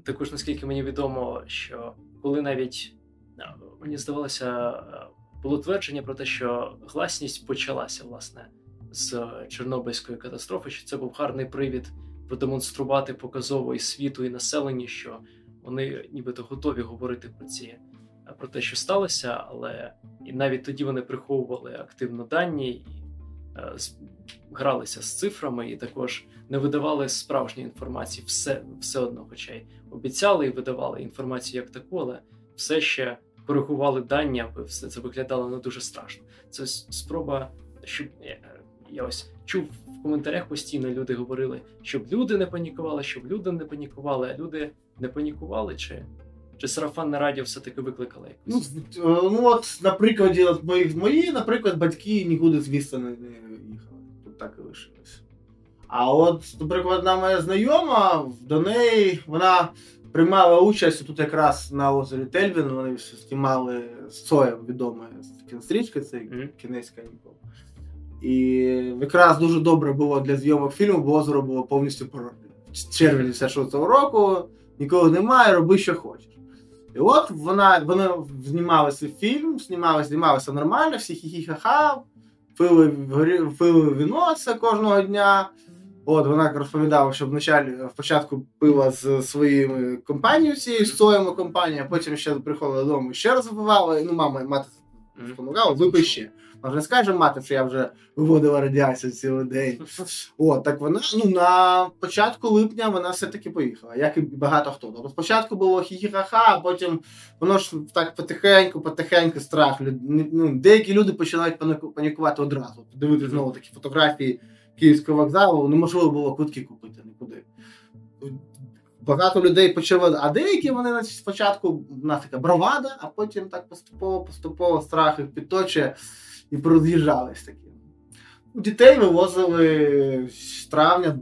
також, наскільки мені відомо, що коли навіть, мені здавалося, було твердження про те, що гласність почалася, власне, з Чорнобильської катастрофи, що це був гарний привід продемонструвати показово і світу, і населенню, що вони нібито готові говорити про те, що сталося, але і навіть тоді вони приховували активно дані, і гралися з цифрами, і також не видавали справжньої інформації все одно, хоча й обіцяли і видавали інформацію як таку, але все ще коригували дані, аби все це виглядало не дуже страшно. Це спроба, щоб... Я ось чув в коментарях постійно, люди говорили, щоб люди не панікували, а люди не панікували, чи сарафанне радіо все-таки викликало якось? Ну от, наприклад, мої батьки нікуди з міста не їхали. Тут так і лишилось. А от, наприклад, одна моя знайома, до неї, вона приймала участь тут якраз на озері Тельвін, вони знімали з Цоєм, відома кінострічка, це кінець канікул. І якраз дуже добре було для зйомок фільму, бо озеро було повністю порожнє. В червні 56-го року, нікого немає, роби що хочеш. І от вони знімалися фільм, знімалися нормально, всі хі-хі-ха-ха, пили віно це кожного дня. От вона розповідала, що спочатку пила з своєю компанією, цією соємою компанією, а потім ще приходила додому і ще раз випивала. Ну, мати допомагала, випив ще. Вона вже скаже мати, що я вже виводила радіацію цілий день. От, так вона на початку липня вона все-таки поїхала, як і багато хто. Тобто спочатку було хі-хі-ха-ха, а потім воно ж так потихеньку страх. Деякі люди починають панікувати одразу. Дивитися знову такі фотографії Київського вокзалу, неможливо було квитки купити нікуди. Багато людей почали, а деякі вони спочатку, у нас така бравада, а потім так поступово страх їх підточує і пороз'їжджались такі. Дітей вивозили з травня,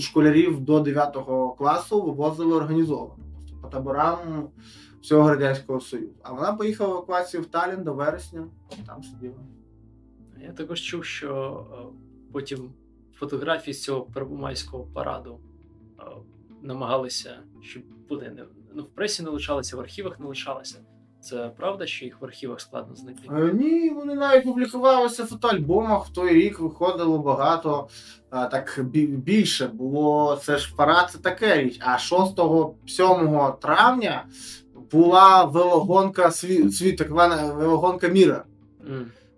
школярів до 9 класу вивозили організовано по таборам всього Радянського Союзу. А вона поїхала в евакуацію в Таллін до вересня, там сиділа. Я також чув, що потім фотографії з цього первомайського параду намагалися, щоб вони в пресі не лишалися, в архівах не лишалися. Це правда, що їх в архівах складно знайти? Ні, вони навіть публікувалися в фотоальбомах. В той рік виходило багато, так більше було. Це ж парад, це таке річ. А 6-7 травня була велогонка, велогонка міра.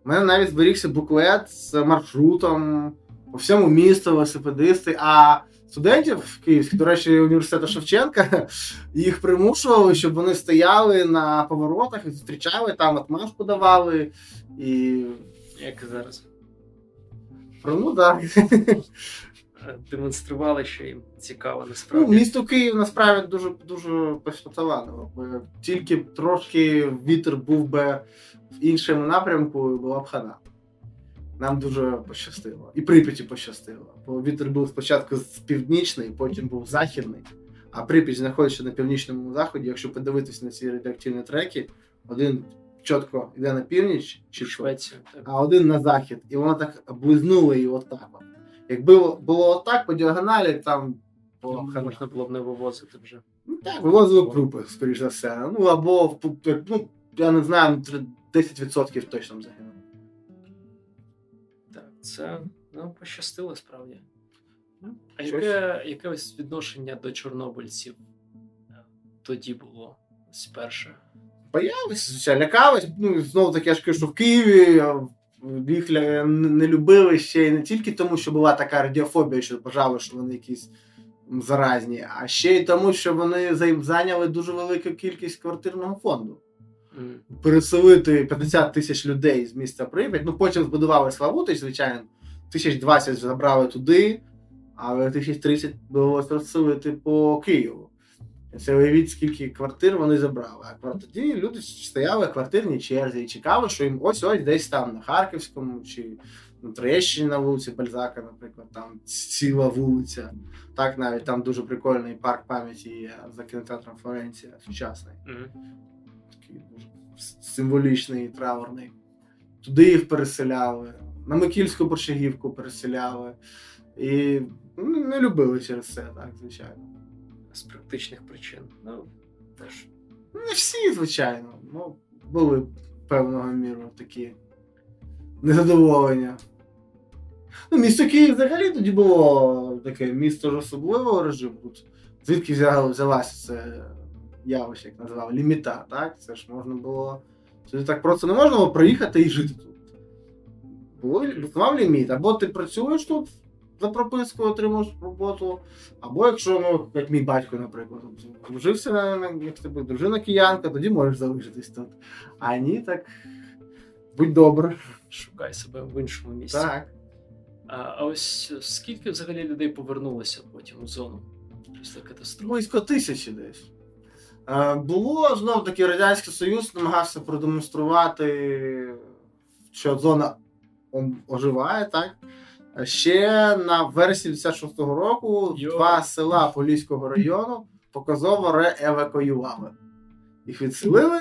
У мене навіть зберігся буклет з маршрутом, по всьому місту велосипедисти, а студентів київських, до речі, університету Шевченка, їх примушували, щоб вони стояли на поворотах і зустрічали, там отмашку давали. І... Як і зараз. Ну так. Демонстрували, що їм цікаво насправді. Ну, місто Київ насправді дуже, дуже пощастило. Тільки трошки вітер був би в іншому напрямку і була б хана. Нам дуже пощастило. І Прип'яті пощастило. Бо вітер був спочатку північний, потім був західний. А Прип'ять, знаходиться на північному заході, якщо подивитися на ці радіоактивні треки, один чітко йде на північ, Швеція, а один на захід. І воно так близнуло і отак. Якби було отак, по діагоналі, там... Можна було б не вивозити вже. Ну так, вивозили крупи, скоріш за все. Ну або, ну, я не знаю, 10% точно загинуло. Так, це, ну, пощастило справді. А яке ось відношення до чорнобильців тоді було спершу? Боялись, лякались. Ну, знову таки, я ж кажу, що в Києві їх не любили ще й не тільки тому, що була така радіофобія, що, пожалуй, що вони якісь заразні, а ще й тому, що вони зайняли дуже велику кількість квартирного фонду. Переселити 50 тисяч людей з міста Прип'ять, ну потім збудували Славутич, звичайно, 1020 забрали туди, але 1030 було розселити по Києву. Це уявіть, скільки квартир вони забрали. А тоді люди стояли в квартирній черзі і чекали, що їм ось-ось десь там на Харківському чи на Троєщині на вулиці Бальзака, наприклад, там ціла вулиця. Так навіть там дуже прикольний парк пам'яті є за кінотеатром Флоренція, сучасний. Такий дуже символічний, траурний. Туди їх переселяли, на Микільську Борщагівку переселяли. І ну, не любили через це, так, звичайно. З практичних причин. Ну, теж. Не всі, звичайно. Ну, були певного міру такі незадоволення. Ну, місто Київ взагалі тоді було таке місто особливого режиму. Звідки взялася це явище, як називали, ліміта, так? Це ж можна було... Тоді так просто не можна було приїхати і жити тут. Був ліміт. Або ти працюєш тут, за прописку отримав роботу, або якщо, ну, як мій батько, наприклад, дружився, як тебе дружина киянка, тоді можеш залишитись тут. А ні, так, будь добр. Шукай себе в іншому місці. Так. А ось скільки взагалі людей повернулося потім у зону після катастрофи? Близько 1000 десь. Було, знов таки, Радянський Союз намагався продемонструвати, що зона оживає, так? Ще на вересні 1976 року два села Поліського району показово реевакуювали. Їх відселили.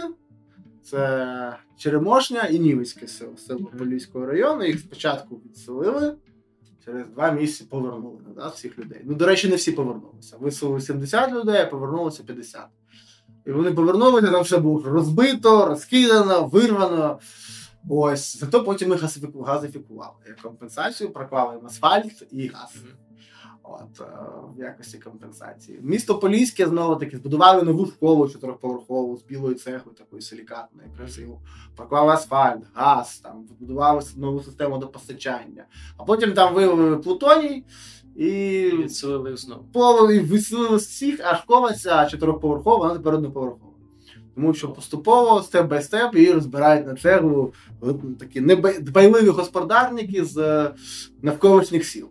Це Черемошня і Нівецьке село Поліського району. Їх спочатку відселили, через 2 місяці повернули назад всіх людей. Ну, до речі, не всі повернулися. Виселили 70 людей, а повернулося 50. І вони повернулися, там все було розбито, розкидано, вирвано. Ось, зато потім ми газифікували. Як компенсацію проклали їм асфальт і газ. От, в якості компенсації. Місто Поліське, знову-таки, збудували нову школу 4-поверхову з білою цеглою, такою силікатною, красивою. Проклали асфальт, газ, там, збудували нову систему допостачання. А потім там виявили плутоній і відселили знову. І відселили всіх, а школа ця 4-поверхова, вона тепер 1-поверхова. Тому що поступово, степ-бай-степ, її розбирають на цеглу такі дбайливі господарники з навколишніх сіл.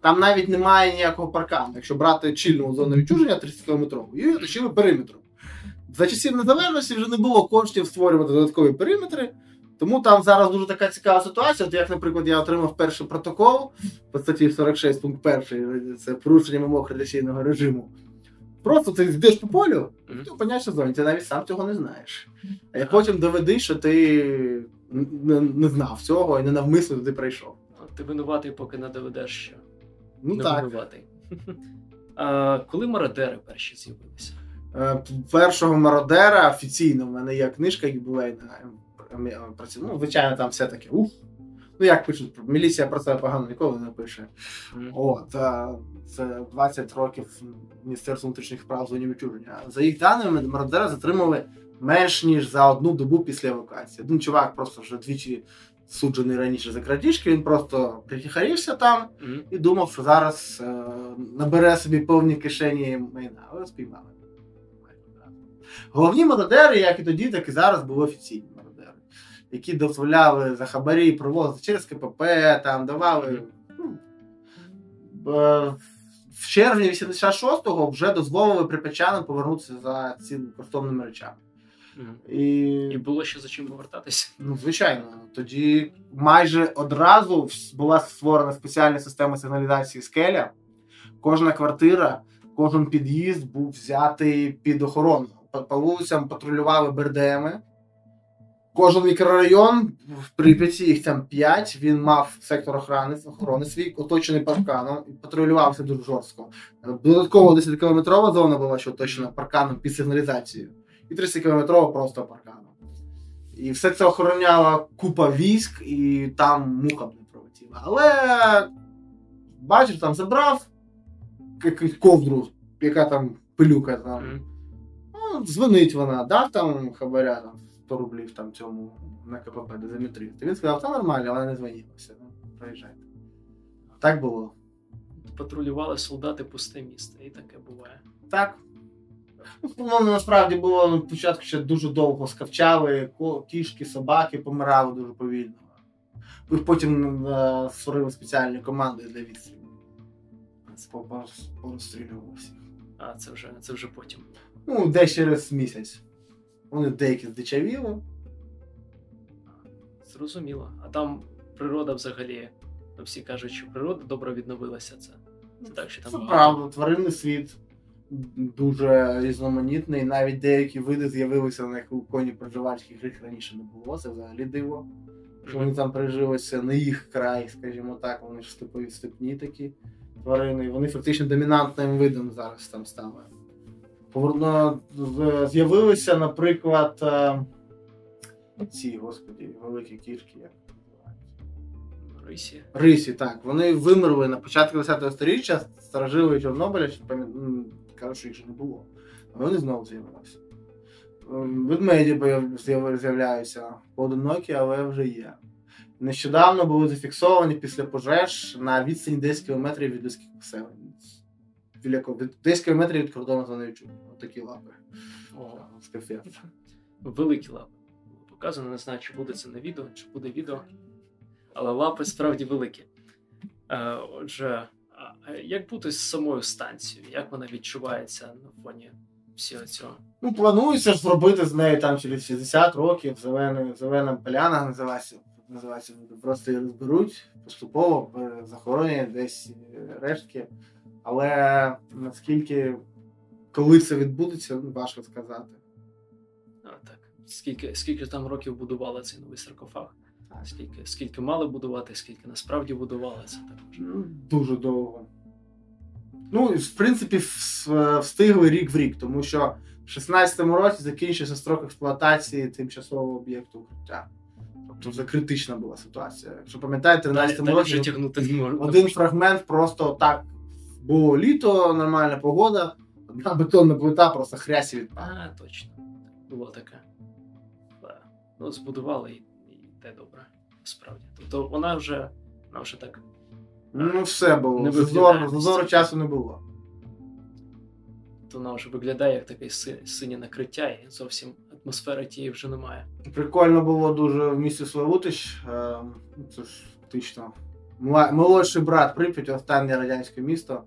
Там навіть немає ніякого паркану. Якщо брати чільну зону відчуження 30-кілометрову, її оточили периметром. За часів незалежності вже не було коштів створювати додаткові периметри, тому там зараз дуже така цікава ситуація. От як, наприклад, я отримав перший протокол по статті 46, пункт 1, це порушення вимог радіаційного режиму. Просто ти йдеш по полю, і ти опиняєшся в зоні, ти навіть сам цього не знаєш. А потім доведи, що ти не знав цього і ненавмисно туди прийшов. Ти винуватий, поки не доведеш, що ну, не так. Винуватий. А коли мародери перші з'явилися? Першого мародера офіційно в мене є книжка юбілейна. Звичайно, там все таке Ну, як пишуть, міліція про це погано ніколи не пише. От, це 20 років Міністерство внутрішніх справ унічурення. За їх даними, мародера затримали менш ніж за одну добу після евакуації. Один чувак просто вже двічі суджений раніше за крадіжки, він просто притихарився там і думав, що зараз набере собі повні кишені майна. Але спіймали. Головні мародери, як і тоді, так і зараз, були офіційні мародери, які дозволяли за хабарі провозити через КПП, там давали. В червні 86-го вже дозволили прип'ятчанам повернутися за цими коштовними речами. І було ще за чим повертатися? Ну, звичайно. Тоді майже одразу була створена спеціальна система сигналізації «Скеля». Кожна квартира, кожен під'їзд був взятий під охорону. По вулицям патрулювали БРДМи. Кожен мікрорайон в Прип'яті, їх там 5, він мав сектор охорони свій, оточений парканом, і патрулювався дуже жорстко. Додатково 10-кілометрова зона була, що оточена парканом під сигналізацією. І 30-кілометрова просто парканом. І все це охороняла купа військ, і там муха б не пролетіла. Але бачив, там забрав якусь ковдру, яка там пилюка там. Ну, дзвонить вона, дав там хабаря там 100 рублів там цьому на КПП дозиметриста. Він сказав, та нормально, вона не дзвонилася, ну, проїжджайте. Так було. Патрулювали солдати пусте місто, і таке буває. Так. Ну, насправді було спочатку ще дуже довго скавчали, кішки, собаки помирали дуже повільно. Потім створили спеціальні команди для відстрілів. Порозстрілювали всіх. А, це вже потім. Ну, десь через місяць. Вони деякі здичавіли. Зрозуміло. А там природа взагалі, всі кажуть, що природа добре відновилася. Це так, що там це правда, тваринний світ дуже різноманітний. Навіть деякі види з'явилися, на яких у коні проживальських рік раніше не було. Це взагалі диво. Що вони там прижилися на їх край, скажімо так, вони ж степові, степні такі тварини. І вони фактично домінантним видом зараз там стали. З'явилися, наприклад, ці, господи, великі кішки, як називаються? Рисі. Рисі, так. Вони вимерли на початку 20-го сторіччя, старожили Чорнобиля, кажуть, що їх ще не було. А вони знову з'явилися. Ведмеді з'являються поодинокі, але вже є. Нещодавно були зафіксовані після пожеж на відстані 10 кілометрів від людських поселень. 10 кілометрів від кордону за Новічу. Отакі лапи. З конфетами. Великі лапи. Показано, не знаю, чи буде це на відео, чи буде відео. Але лапи справді великі. Отже, як бути з самою станцією? Як вона відчувається на фоні всього цього? Ну, планується ж зробити з нею там через 60 років. Зелена поляна називається. Просто її розберуть поступово, захоронять десь рештки. Але наскільки, коли це відбудеться, важко сказати. А, так. Скільки там років будували цей новий саркофаг? Скільки мали будувати, скільки насправді будували це також? Дуже довго. Ну, в принципі, встигли рік в рік, тому що в 16-му році закінчився строк експлуатації тимчасового об'єкту укриття. Тобто це критична була ситуація. Якщо пам'ятаєте, в 13-му році один фрагмент просто так. Було літо, нормальна погода, одна бетонна плита просто хрясі відпала. А, точно. Було таке. Да. Ну, збудували і те добре, справді. Тобто вона вже так... Ну, все було. Зазору часу не було. То вона вже виглядає як таке синє накриття, і зовсім атмосфери тієї вже немає. Прикольно було дуже в місті Славутич. Це ж фактично... Молодший брат Прип'ять, останнє радянське місто,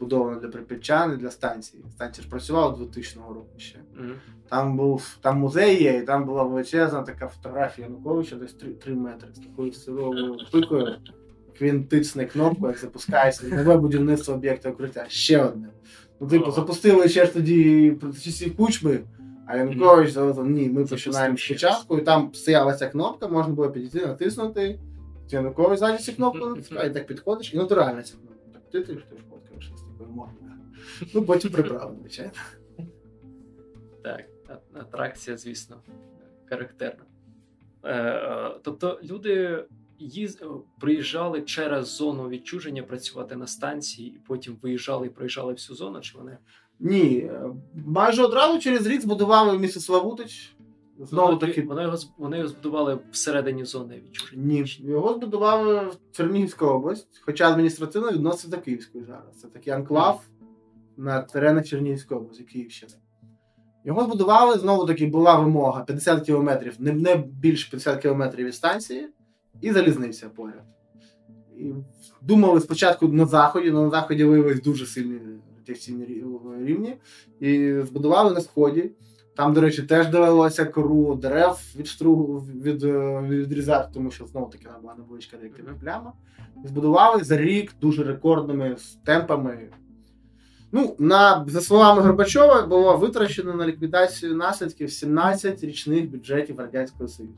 будоване для прип'ятчан і для станції. Станція ж працювала до 2000 року ще. Там музей є, і там була величезна така фотографія Януковича, десь 3 метри, з такою силовою пикою. Він тисне кнопку, як запускається, нове будівництво об'єкта укриття. Ще одне. Ну, типу, запустили ще ж тоді з часів Кучми, а Янукович сказав, ні, ми починаємо спочатку, і там стояла ця кнопка, можна було підійти, натиснути. Янукович ззаді цю кнопку натискає, так підходиш, і натурально цю кнопку. Так ти фоткаєш з такою мовою. Ну, потім приправи, звичайно. Так, атракція, звісно, характерна. Тобто люди приїжджали через зону відчуження працювати на станції, і потім виїжджали і проїжджали всю зону, чи вони? Ні. Майже одразу через рік збудували місто Славутич. Знову-таки. Вони його збудували всередині зони відчуження? Ні. Його збудували в Чернігівській області, хоча адміністративно відноситься до Київської зараз. Це такий анклав на теренах Чернігівської області, Київщини. Його збудували, знову-таки, була вимога 50 кілометрів, не більше 50 кілометрів від станції, і залізниця поряд. І думали спочатку на Заході, але на Заході виявилися дуже сильні радіаційні рівні, і збудували на Сході. Там, до речі, теж довелося кору дерев відрізати, тому що, знову-таки, вона була невеличка радіоактивна пляма. Збудували за рік дуже рекордними темпами. Ну, за словами Горбачова, було витрачено на ліквідацію наслідків 17 річних бюджетів Радянського Союзу.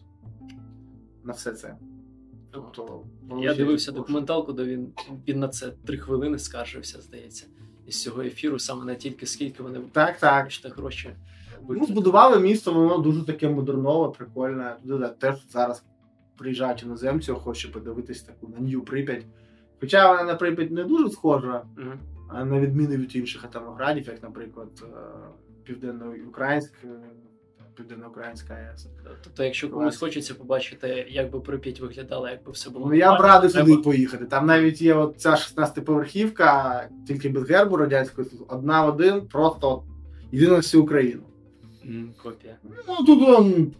На все це. Тобто, я дивився документалку, де він на це 3 хвилини скаржився, здається, із цього ефіру, саме на тільки скільки вони гроші. Ну, збудували місто, воно дуже таке модернове, прикольне. Туди теж зараз приїжджають іноземці, хоче подивитись таку на Нью Прип'ять. Хоча вона на Прип'ять не дуже схожа, на відміну від інших атомоградів, як, наприклад, Південноукраїнська АЕС. Тобто, якщо комусь хочеться побачити, як би Прип'ять виглядала, як би все було. Ну, я б радив сюди поїхати. Там навіть є ця 16-поверхівка, тільки без гербу радянського, одна в один, просто єдина всю Україну. Копія. Ну, тут он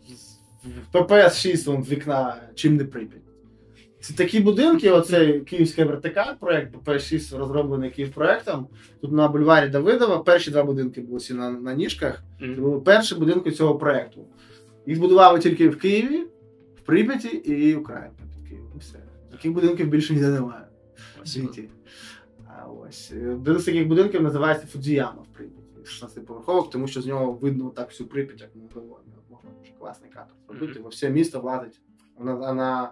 ППС-6 он з вікна, чим не Прип'ять. Це такі будинки, оцей Київська вертикаль, проєкт ППС-6 розроблений Київпроєктом. Тут на бульварі Давидова перші 2 будинки були всі на ніжках. Це були перші будинки цього проєкту. Їх збудували тільки в Києві, в Прип'яті і Україні під Києвом. Все. Таких будинків більше ніде немає в світі. Один з таких будинків називається Фудзіяма в Прип'яті. 16-поверховок, тому що з нього видно так всю Прип'ять, як ми говоримо. Дуже класний кадр зробити, бо все місто влазить. А на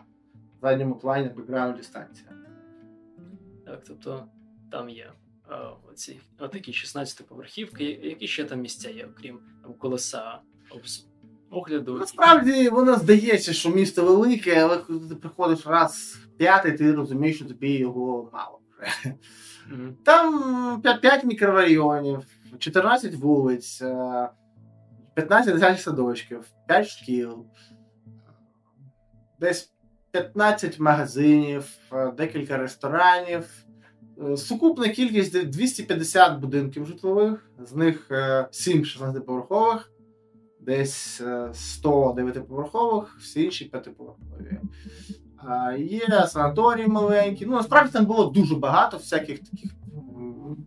задньому плані бекграунді станція. Так, тобто там є такі 16-поверхівки. Які ще там місця є, окрім колеса огляду? Насправді, воно здається, що місто велике, але коли ти приходиш раз в 5-й, ти розумієш, що тобі його мало. Там 5 мікрорайонів, 14 вулиць, 15 дитячих садочків, 5 шкіл, десь 15 магазинів, декілька ресторанів. Сукупна кількість 250 будинків житлових, з них 7 16-поверхових, десь 100 9-поверхових, всі інші 5-поверхові. Є санаторії маленькі. Ну, насправді там було дуже багато всяких таких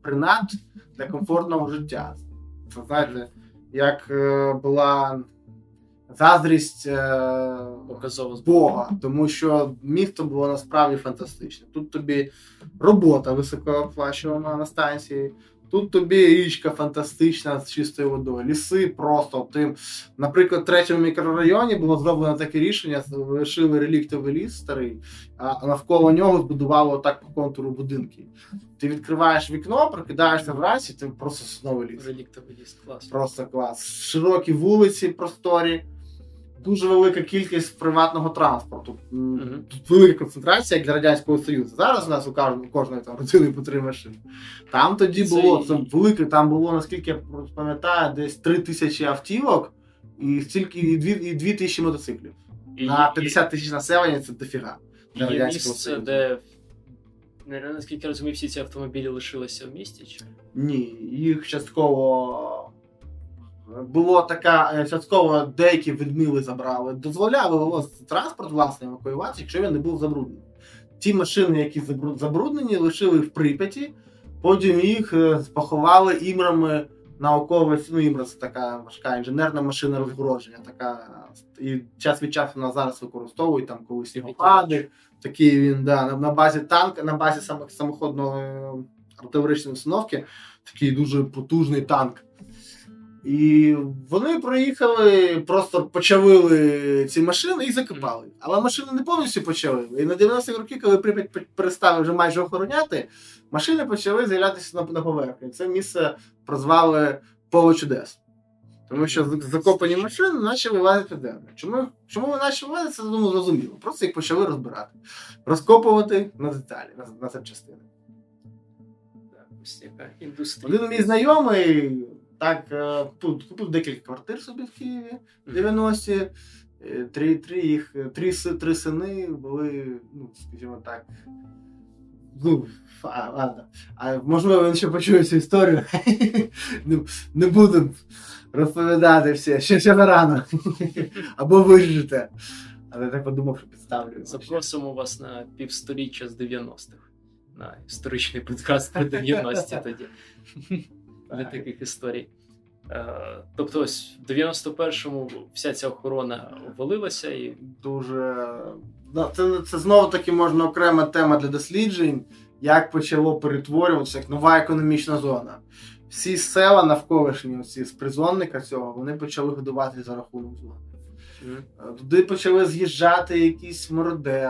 принад для комфортного життя. Це, знаєте, як була заздрість Бога, тому що місто було насправді фантастичне. Тут тобі робота високооплачувана на станції, тут тобі річка фантастична з чистою водою, ліси просто тим. Наприклад, в 3-му мікрорайоні було зроблено таке рішення, лишили реліктовий ліс старий, а навколо нього збудували отак по контуру будинки. Ти відкриваєш вікно, прокидаєшся вранці, ти просто сосновий ліс. Реліктовий ліс, клас. Просто клас. Широкі вулиці, просторі, дуже велика кількість приватного транспорту. Тут велика концентрація, як для Радянського Союзу. Зараз у нас у кожної там родини по 3 машини. Там тоді було це велике, там було, наскільки я пам'ятаю, десь 3000 автівок і стільки і 2000 мотоциклів. На 50 тисяч населення це дофіга для Радянського Союзу. Де... Наскільки я розумію, всі ці автомобілі лишилися в місті? Чи? Ні, їх частково було така, частково деякі відмили, забрали. Дозволяло транспорт власне евакуюватися, якщо він не був забруднений. Ті машини, які забруднені, лишили в Прип'яті, потім їх поховали імрами наукових, ну імра це така важка інженерна машина розгородження, така, і час від часу вона зараз використовують, там коли снігопади, такий він, да, на базі танка, на базі самоходної артилерійської установки, такий дуже потужний танк. І вони проїхали, просто почавили ці машини і закопали. Але машини не повністю почавили. І на 90-ті роки, коли Прип'ять перестали вже майже охороняти, машини почали з'являтися на поверхні. Це місце прозвали «Поле чудес». Тому що закопані машини наче вилазити дерево. Чому вони наче вилазити, це, думаю, зрозуміло. Просто їх почали розбирати. Розкопувати на деталі, на запчастини. Один мій знайомий, так, купив декілька квартир собі в Києві в 90-ті. Три сини були, ну, скажімо так, ну, ладно. А можливо, він ще почує цю історію. Не буду розповідати все, ще зарано. Або вижите. Але я так подумав, що підставлю. Запросимо вас на півсторіччя з 90-х. На історичний подкаст про 90-ті тоді. Для таких історій. Тобто ось в 91-му вся ця охорона обвалилася і... Дуже... Це знову-таки можна окрема тема для досліджень, як почало перетворюватися, як нова економічна зона. Всі села навколишні, оці з призонника цього, вони почали годувати за рахунок зони. Туди почали з'їжджати якісь мародери,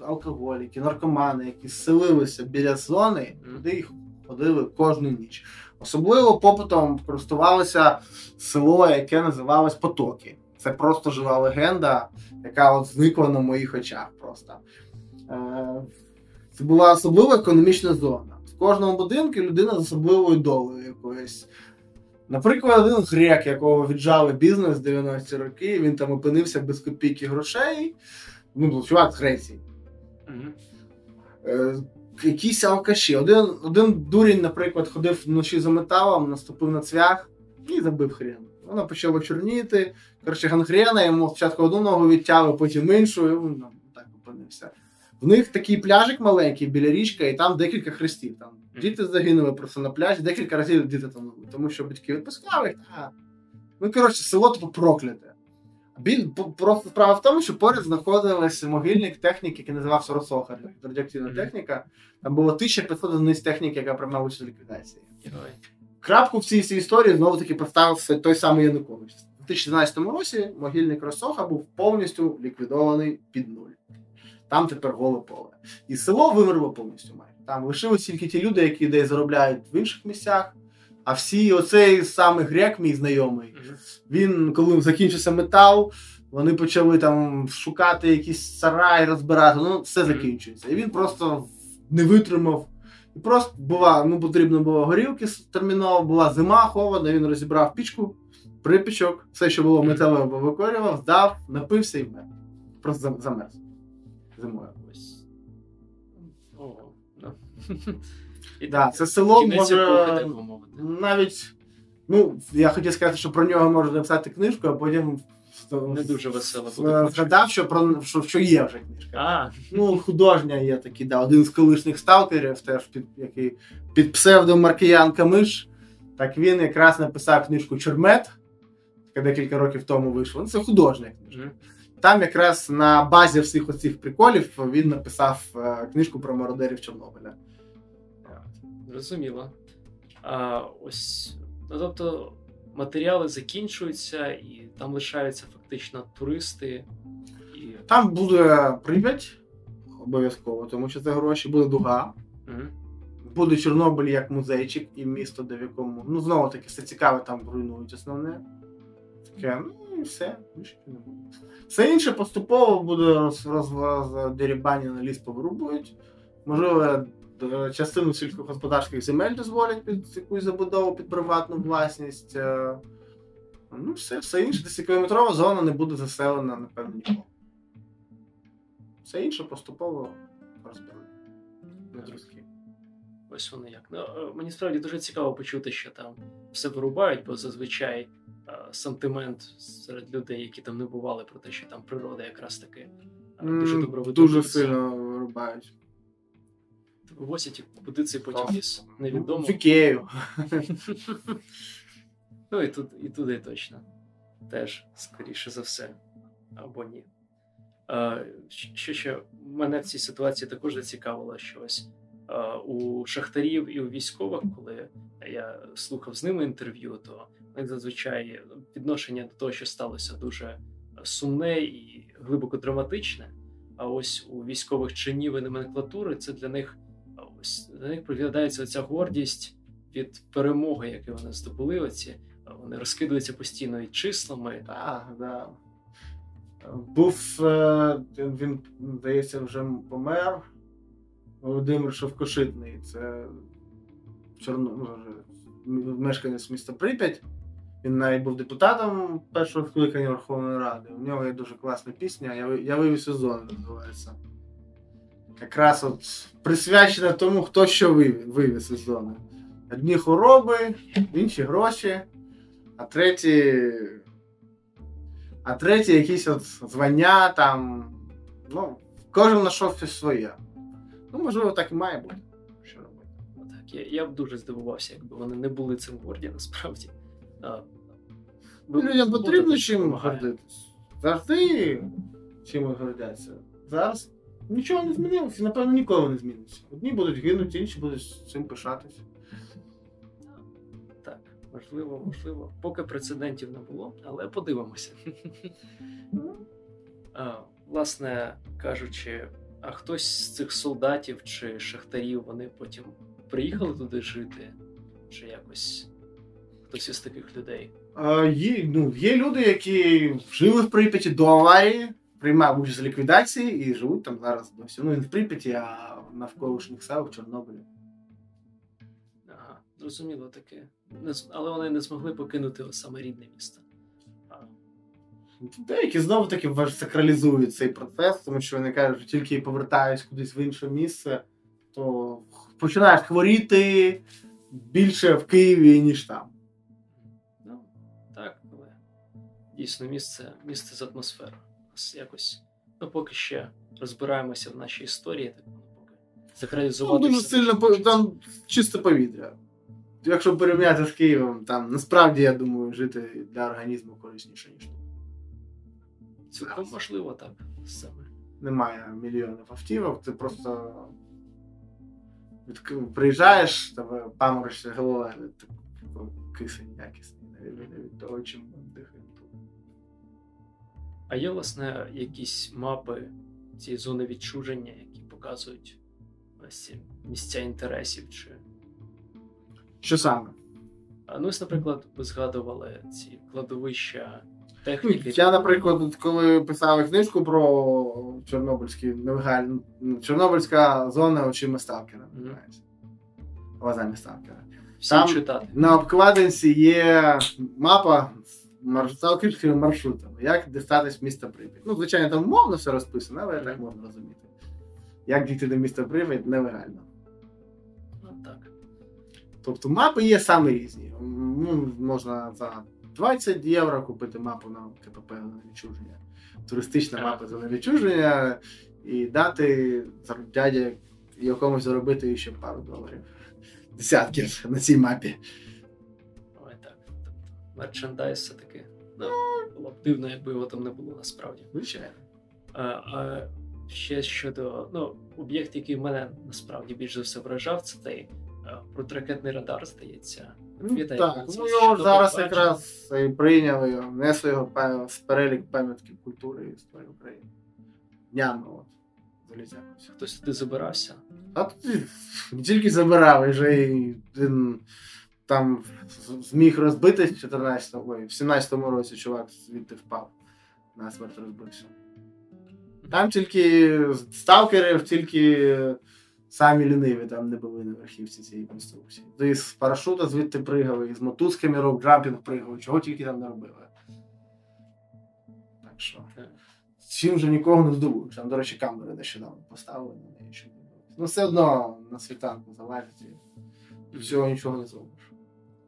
алкоголіки, наркомани, які селилися біля зони, туди їх ходили кожну ніч. Особливо попитом користувалося село, яке називалось Потоки. Це просто жива легенда, яка от зникла на моїх очах просто. Це була особлива економічна зона. В кожному будинку людина з особливою долею якоюсь. Наприклад, один грек, якого віджали бізнес в 90-ті роки, він там опинився без копійки грошей. Ну, був чувак з Греції. Якісь алкаші. Один дурень, наприклад, ходив вночі за металом, наступив на цвях і забив хрен. Вона почала чорніти, коротше, гангрена, йому спочатку одну ногу відтяли, потім іншу, і він так опинився. В них такий пляжик маленький біля річки, і там декілька хрестів. Там діти загинули просто на пляжі, декілька разів діти там були, тому що батьки відпускали їх. Ну, коротше, село типу прокляте. Просто справа в тому, що поряд знаходилась могильник техніки, який називався Росоха, радіоактивна техніка. Там було 1500 одиниць техніки, яка приймала участь в ліквідації. Крапку в цій всій історії знову-таки поставив той самий Янукович. У 2011 році могильник Росоха був повністю ліквідований під нуль. Там тепер голе поле. І село вимерло повністю майже. Там лишились тільки ті люди, які десь заробляють в інших місцях. А всі, оцей саме грек, мій знайомий, він, коли закінчився метал, вони почали там шукати якісь сараї, розбирати, ну, все закінчується. І він просто не витримав. І просто була, ну, потрібно було горілки терміново, була зима, холодно, він розібрав пічку, припічок, все, що було металеве, викорював, здав, напився і вмер. Просто замерз. Зимою. Ого, так. І да, це село може навіть, ну, я хотів сказати, що про нього можна написати книжку, а потім не дуже весело буде. Згадав, що є вже книжка. Ну, художня є такий, да, один з колишніх сталкерів, теж який під псевдом Маркіян Камиш. Так він якраз написав книжку «Чорнобиль», яка декілька років тому вийшла. Ну, це художня книжка. Там якраз на базі всіх оцих приколів він написав книжку про мародерів Чорнобиля. Розуміло. Ось, ну, тобто матеріали закінчуються і там лишаються фактично туристи. І... Там буде Прип'ять обов'язково, тому що це гроші, буде Дуга, буде Чорнобиль як музейчик і місто, де в якому, ну, знову таки, все цікаве, там руйнують основне. Таке, ну і все, більше не буде. Все інше поступово буде роздерібанено, ліс повирубують. Можливо, частину сільськогосподарських земель дозволять під якусь забудову, під приватну власність. Ну, все інше. 10-кілометрова зона не буде заселена, напевно, ніколи. Все інше поступово розберуть. Ось воно як. Ну, мені справді дуже цікаво почути, що там все вирубають, бо зазвичай сантимент серед людей, які там не бували, про те, що там природа якраз таки дуже добре видобувається. Дуже сильно вирубають. Вивозять і куди цей потім ліс, невідомо. Фікею. Ну і тут, і туди точно. Теж, скоріше за все. Або ні. Що ще мене в цій ситуації також зацікавило, що ось у шахтарів і у військових, коли я слухав з ними інтерв'ю, то зазвичай відношення до того, що сталося, дуже сумне і глибоко драматичне. А ось у військових чинів і номенклатури це для них, ось для них приглядається оця гордість від перемоги, яку вони здобули, оці вони розкидуються постійно і числами. Так, так. Був, він, здається, вже помер, Володимир Шовкошитний, це мешканець міста Прип'ять. Він навіть був депутатом першого скликання Верховної Ради. У нього є дуже класна пісня «Я вивіз із зони» називається. Якраз от присвячена тому, хто що вивіз із зони. Одні хвороби, інші гроші, а треті якісь от звання там. Ну, кожен знайшов щось своє. Ну, можливо, так і має бути. Що робити? Так, я б дуже здивувався, якби вони не були цим горді насправді. Людям потрібно чим гордитись. Завжди чимось гордяться. Зараз нічого не змінилося, напевно, ніколи не зміниться. Одні будуть гинути, інші будуть цим пишатися. Так, можливо. Поки прецедентів не було, але подивимося. Власне кажучи, а хтось з цих солдатів чи шахтарів, вони потім приїхали туди жити? Чи якось хтось із таких людей? Є люди, які жили в Прип'яті до аварії, приймав участь в ліквідації і живуть там зараз досі. Ну, не в Прип'яті, а в навколишніх селах Чорнобилі. Ага, зрозуміло таке. Але вони не змогли покинути саме рідне місто. Деякі знову-таки сакралізують цей процес, тому що вони кажуть, що тільки повертаюсь кудись в інше місце, то починаєш хворіти більше в Києві, ніж там. Так, але дійсно місце з атмосферою. Нас якось, поки ще розбираємося в нашій історії, так поки сакралізувати. Дуже сильно там чисте повітря. Якщо порівняти з Києвом, там насправді, я думаю, жити для організму корисніше, ніж тут. Цілком можливо, так, саме. Немає мільйонів автівок, ти просто приїжджаєш, тебе паморочна голова, кисень якісний, від того, чим ми дихаємо тут. А є, власне, якісь мапи цієї зони відчуження, які показують ці місця інтересів? Чи... Що саме? Наприклад, ви згадували ці кладовища техніки. Я, наприклад, коли писав книжку про Чорнобильська зона очима Сталкера, називається. Глазами Сталкера. Всім читати. На обкладинці є мапа сталкерського маршруту, як дістатись міста Прип'ять. Звичайно, там умовно все розписано, але так можна розуміти. Як дійти до міста Прип'ять нелегально. Так. Тобто мапи є саме різні. Можна за 20 євро купити мапу на КПП на відчуження, туристична мапа на відчуження, і дати дяді якомусь заробити ще пару доларів. Десятків на цій мапі. Ой, так. Мерчендайз все-таки. Було б дивно, якби його там не було насправді. Звичайно. А ще щодо... об'єкт, який мене насправді більш за все вражав, це той протиракетний радар, здається. Так, його зараз якраз і прийняли, його внесли його з перелік пам'ятки культури і історії України. Днями, залізякось. Хтось туди забирався? А тут не тільки забирав, вже й він там зміг розбитись в 17-му році чувак звідти впав, насмерть розбився. Там тільки сталкерів, тільки самі ліниві там не були на верхівці цієї конструкції. І з парашута звідти пригали, і з мотузками рок-джампінг пригали, чого тільки там не робили. Так що, чим же нікого не здивуєш. Там, до речі, камери нещодавно поставили на неї, щоб не було. Все одно на світанку залазять і всього нічого не зробиш.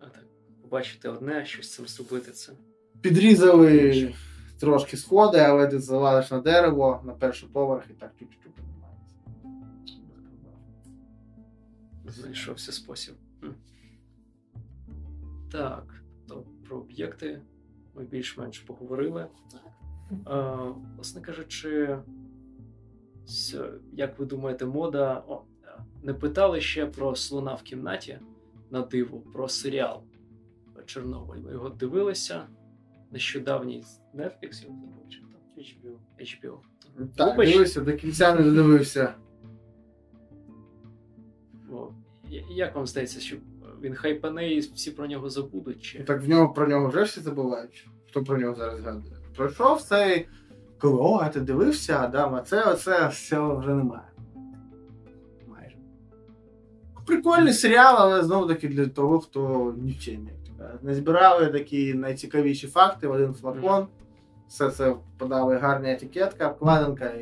А так, побачити одне, щось з цим зробити це. Підрізали трошки сходи, але ти залазиш на дерево, на перший поверх і так тюк-тюк-тюк. Знайшовся спосіб. Так, то про об'єкти ми більш-менш поговорили. Власне кажучи, як ви думаєте, мода... не питали ще про слона в кімнаті, на диво, про серіал Чорнобиль. Ми його дивилися. Нещодавній Netflix, я не знаю, чи там HBO. Так, дивився, до кінця не додивився. Як вам здається, що Він хайпане і всі про нього забудуть, чи? Так про нього вже всі забувають. Хто про нього зараз згадує? Пройшов цей, коли, о, ти дивився, Адам, а це, оце, все вже немає. Майже. Прикольний серіал, але знову-таки для того, хто ні в чим. Не збирали такі найцікавіші факти в один флакон. Все це подали гарна етикетка, обкладинка.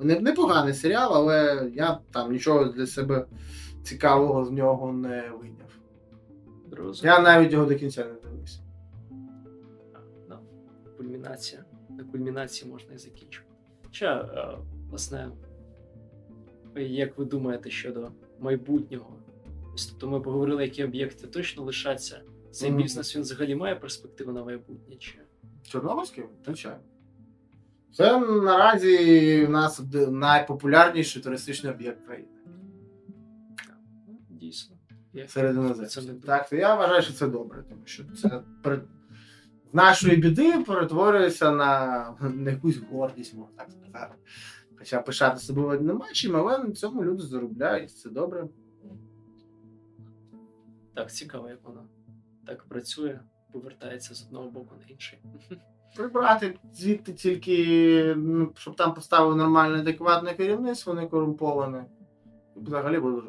Непоганий серіал, але я там нічого для себе цікавого з нього не вийняв. Друзі. Я навіть його до кінця не дивився. Ну, кульмінація. На кульмінації можна і закінчити. Ще, власне, як ви думаєте щодо майбутнього? Тобто ми поговорили, які об'єкти точно лишаться. Цей бізнес, він взагалі має перспективу на майбутнє? Чи? Чорнобильський? Звичайно. Це наразі в нас найпопулярніший туристичний об'єкт країни. Дійсно. Серед іноземців. Так, я вважаю, що це добре, тому що це з нашої біди перетворюється на якусь гордість, можна так сказати. Хоча пишати собою нема чим, але на цьому люди заробляють, це добре. Так, цікаво, як воно так працює, повертається з одного боку на інший. Прибрати звідти тільки, щоб там поставили нормальне, адекватне керівництво, не корумповане. Взагалі було дуже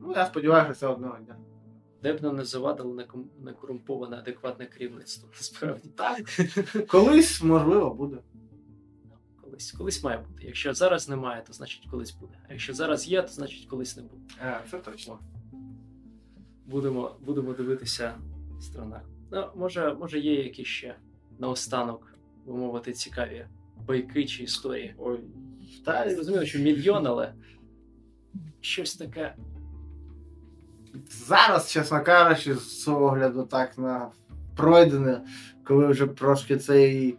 круто. Я сподіваюся, це одного дня. Де б нам не завадило некорумповане, адекватне керівництво, насправді. Так. Колись, можливо, буде. Колись має бути. Якщо зараз немає, то значить колись буде. А якщо зараз є, то значить колись не буде. Це точно. Будемо дивитися в сторонах. Може є якісь ще наостанок, ви мовити, цікаві байки чи історії. Ой, та я розумію, що мільйон, але щось таке. Зараз, чесно кажучи, з огляду так на пройдене, коли вже трошки цей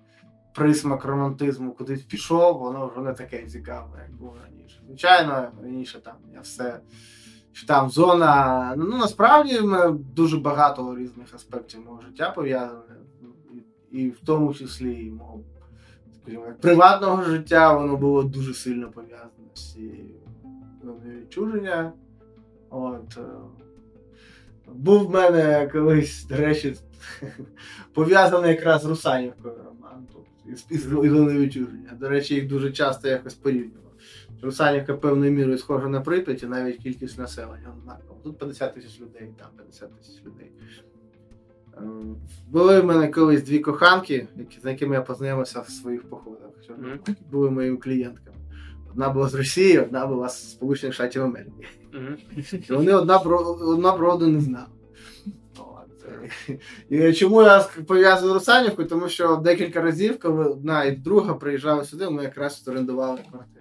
присмак романтизму кудись пішов, воно вже не таке цікаве, як було раніше. Звичайно, раніше там я все. Що там зона, насправді в мене дуже багато різних аспектів мого життя пов'язане, і в тому числі і мого, скажімо, приватного життя, воно було дуже сильно пов'язане з зоною відчуження. Був в мене колись, до речі, пов'язаний якраз з Русанівкою роман, тобто, із зоною відчуження. До речі, їх дуже часто якось порівнював. Русанівка певною мірою схожа на Прип'ять, і навіть кількість населення однаково. Тут 50 тисяч людей, там 50 тисяч людей. Були в мене колись дві коханки, з якими я познайомився в своїх походах. Були моїми клієнтками. Одна була з Росії, одна була з Сполучених Штатів Америки. І вони одна про одну не знали. І чому я пов'язую Русанівку? Тому що декілька разів, коли одна і друга приїжджали сюди, ми якраз орендували квартиру.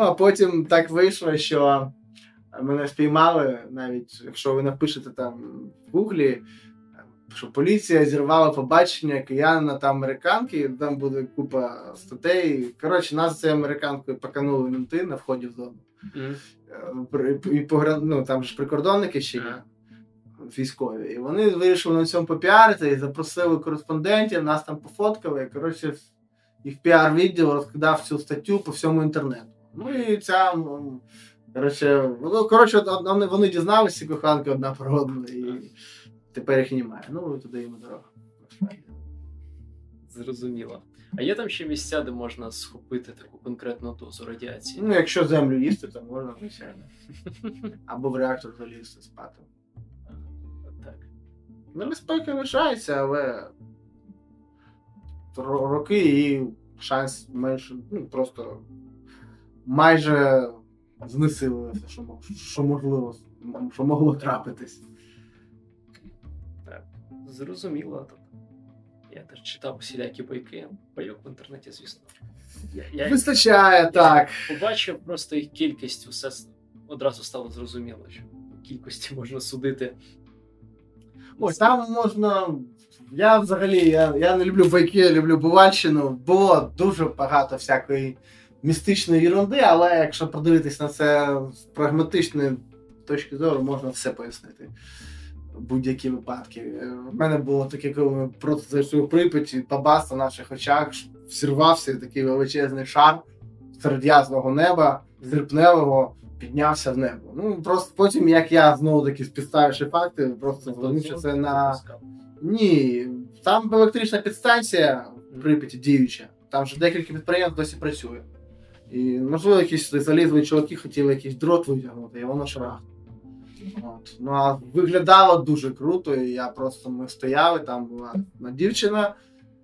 А потім так вийшло, що мене спіймали, навіть якщо ви напишете там в Google, що поліція зірвала побачення киянина та американки, там буде купа статей. Коротше, нас з цією американкою паканули менти на вході в зону. Там ж прикордонники ще є. Військові. І вони вирішили на цьому попіарити, і запросили кореспондентів, нас там пофоткали, і, коротше, їх піар-відділ розкидав цю статтю по всьому інтернету. Вони дізналися, коханки одна про одну, і тепер їх немає. Туди їм дорога. Зрозуміло. А є там ще місця, де можна схопити таку конкретну дозу радіації? Якщо землю їсти, то можна, звичайно. Або в реактор залізти спати. Небезпека лишається, але роки і шанс менше, просто майже знесилилося, що могло трапитись. Так, зрозуміло. Я теж читав усілякі байки, байок в інтернеті, звісно. Вистачає, так. Побачив просто їх кількість, усе одразу стало зрозуміло, що кількості можна судити. Там можна. Я взагалі я не люблю байки, я люблю бувальщину. Було дуже багато всякої містичної ерунди, але якщо подивитись на це з прагматичної точки зору, можна все пояснити. Будь-які випадки. У мене було таке, коли ми просто зайшли у Прип'ять, і бабас на наших очах всірвався такий величезний шар серед ясного неба, зерпневого. піднявся в небо. Ну, просто потім, як я знову-таки спідставивши факти, просто зрозумів, що це на... Ні, там електрична підстанція в Прип'яті діюча, там вже декілька підприємств досі працює. І, можливо, якісь залізли чоловіки, хотіли якийсь дрот витягнути, і воно шарахнуло. От. Ну, а виглядало дуже круто, і я просто, ми стояли, там була дівчина,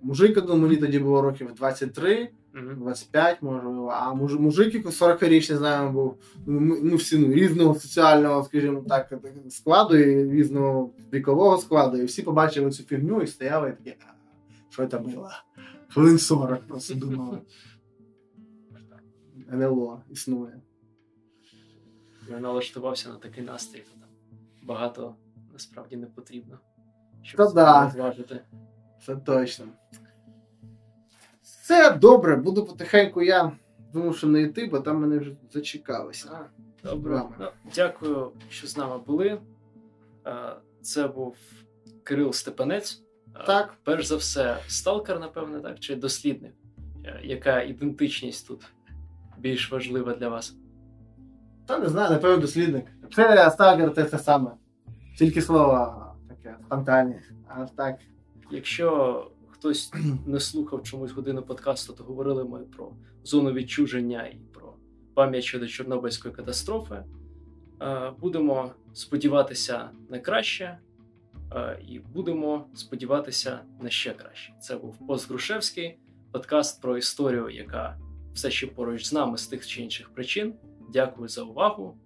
мужик, думаю, мені тоді було років 23, 25, можливо, а мужик 40-річний з нами був, ну, всі, ну, різного соціального, скажімо так, складу, і різного вікового складу, і всі побачили цю фігню, і стояли, і такі, що це було? Хвилин 40 просто думали. НЛО існує. Я налаштувався на такий настрій, то там багато насправді не потрібно, щоб зважити. Це точно. Це добре, буду потихеньку, я думав, що не йти, бо там мене вже зачекалося. Добре. Дякую, що з нами були. Це був Кирило Степанець. Так. Перш за все, сталкер, напевне, так? Чи дослідник? Яка ідентичність тут більш важлива для вас? Та не знаю, напевно, дослідник. Це сталкер, це те саме. Тільки слово таке спонтанне. А так. Якщо хтось не слухав чомусь годину подкасту, то говорили ми про зону відчуження і про пам'ять щодо Чорнобильської катастрофи. Будемо сподіватися на краще і будемо сподіватися на ще краще. Це був Постгрушевський, подкаст про історію, яка все ще поруч з нами з тих чи інших причин. Дякую за увагу.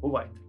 Бувайте!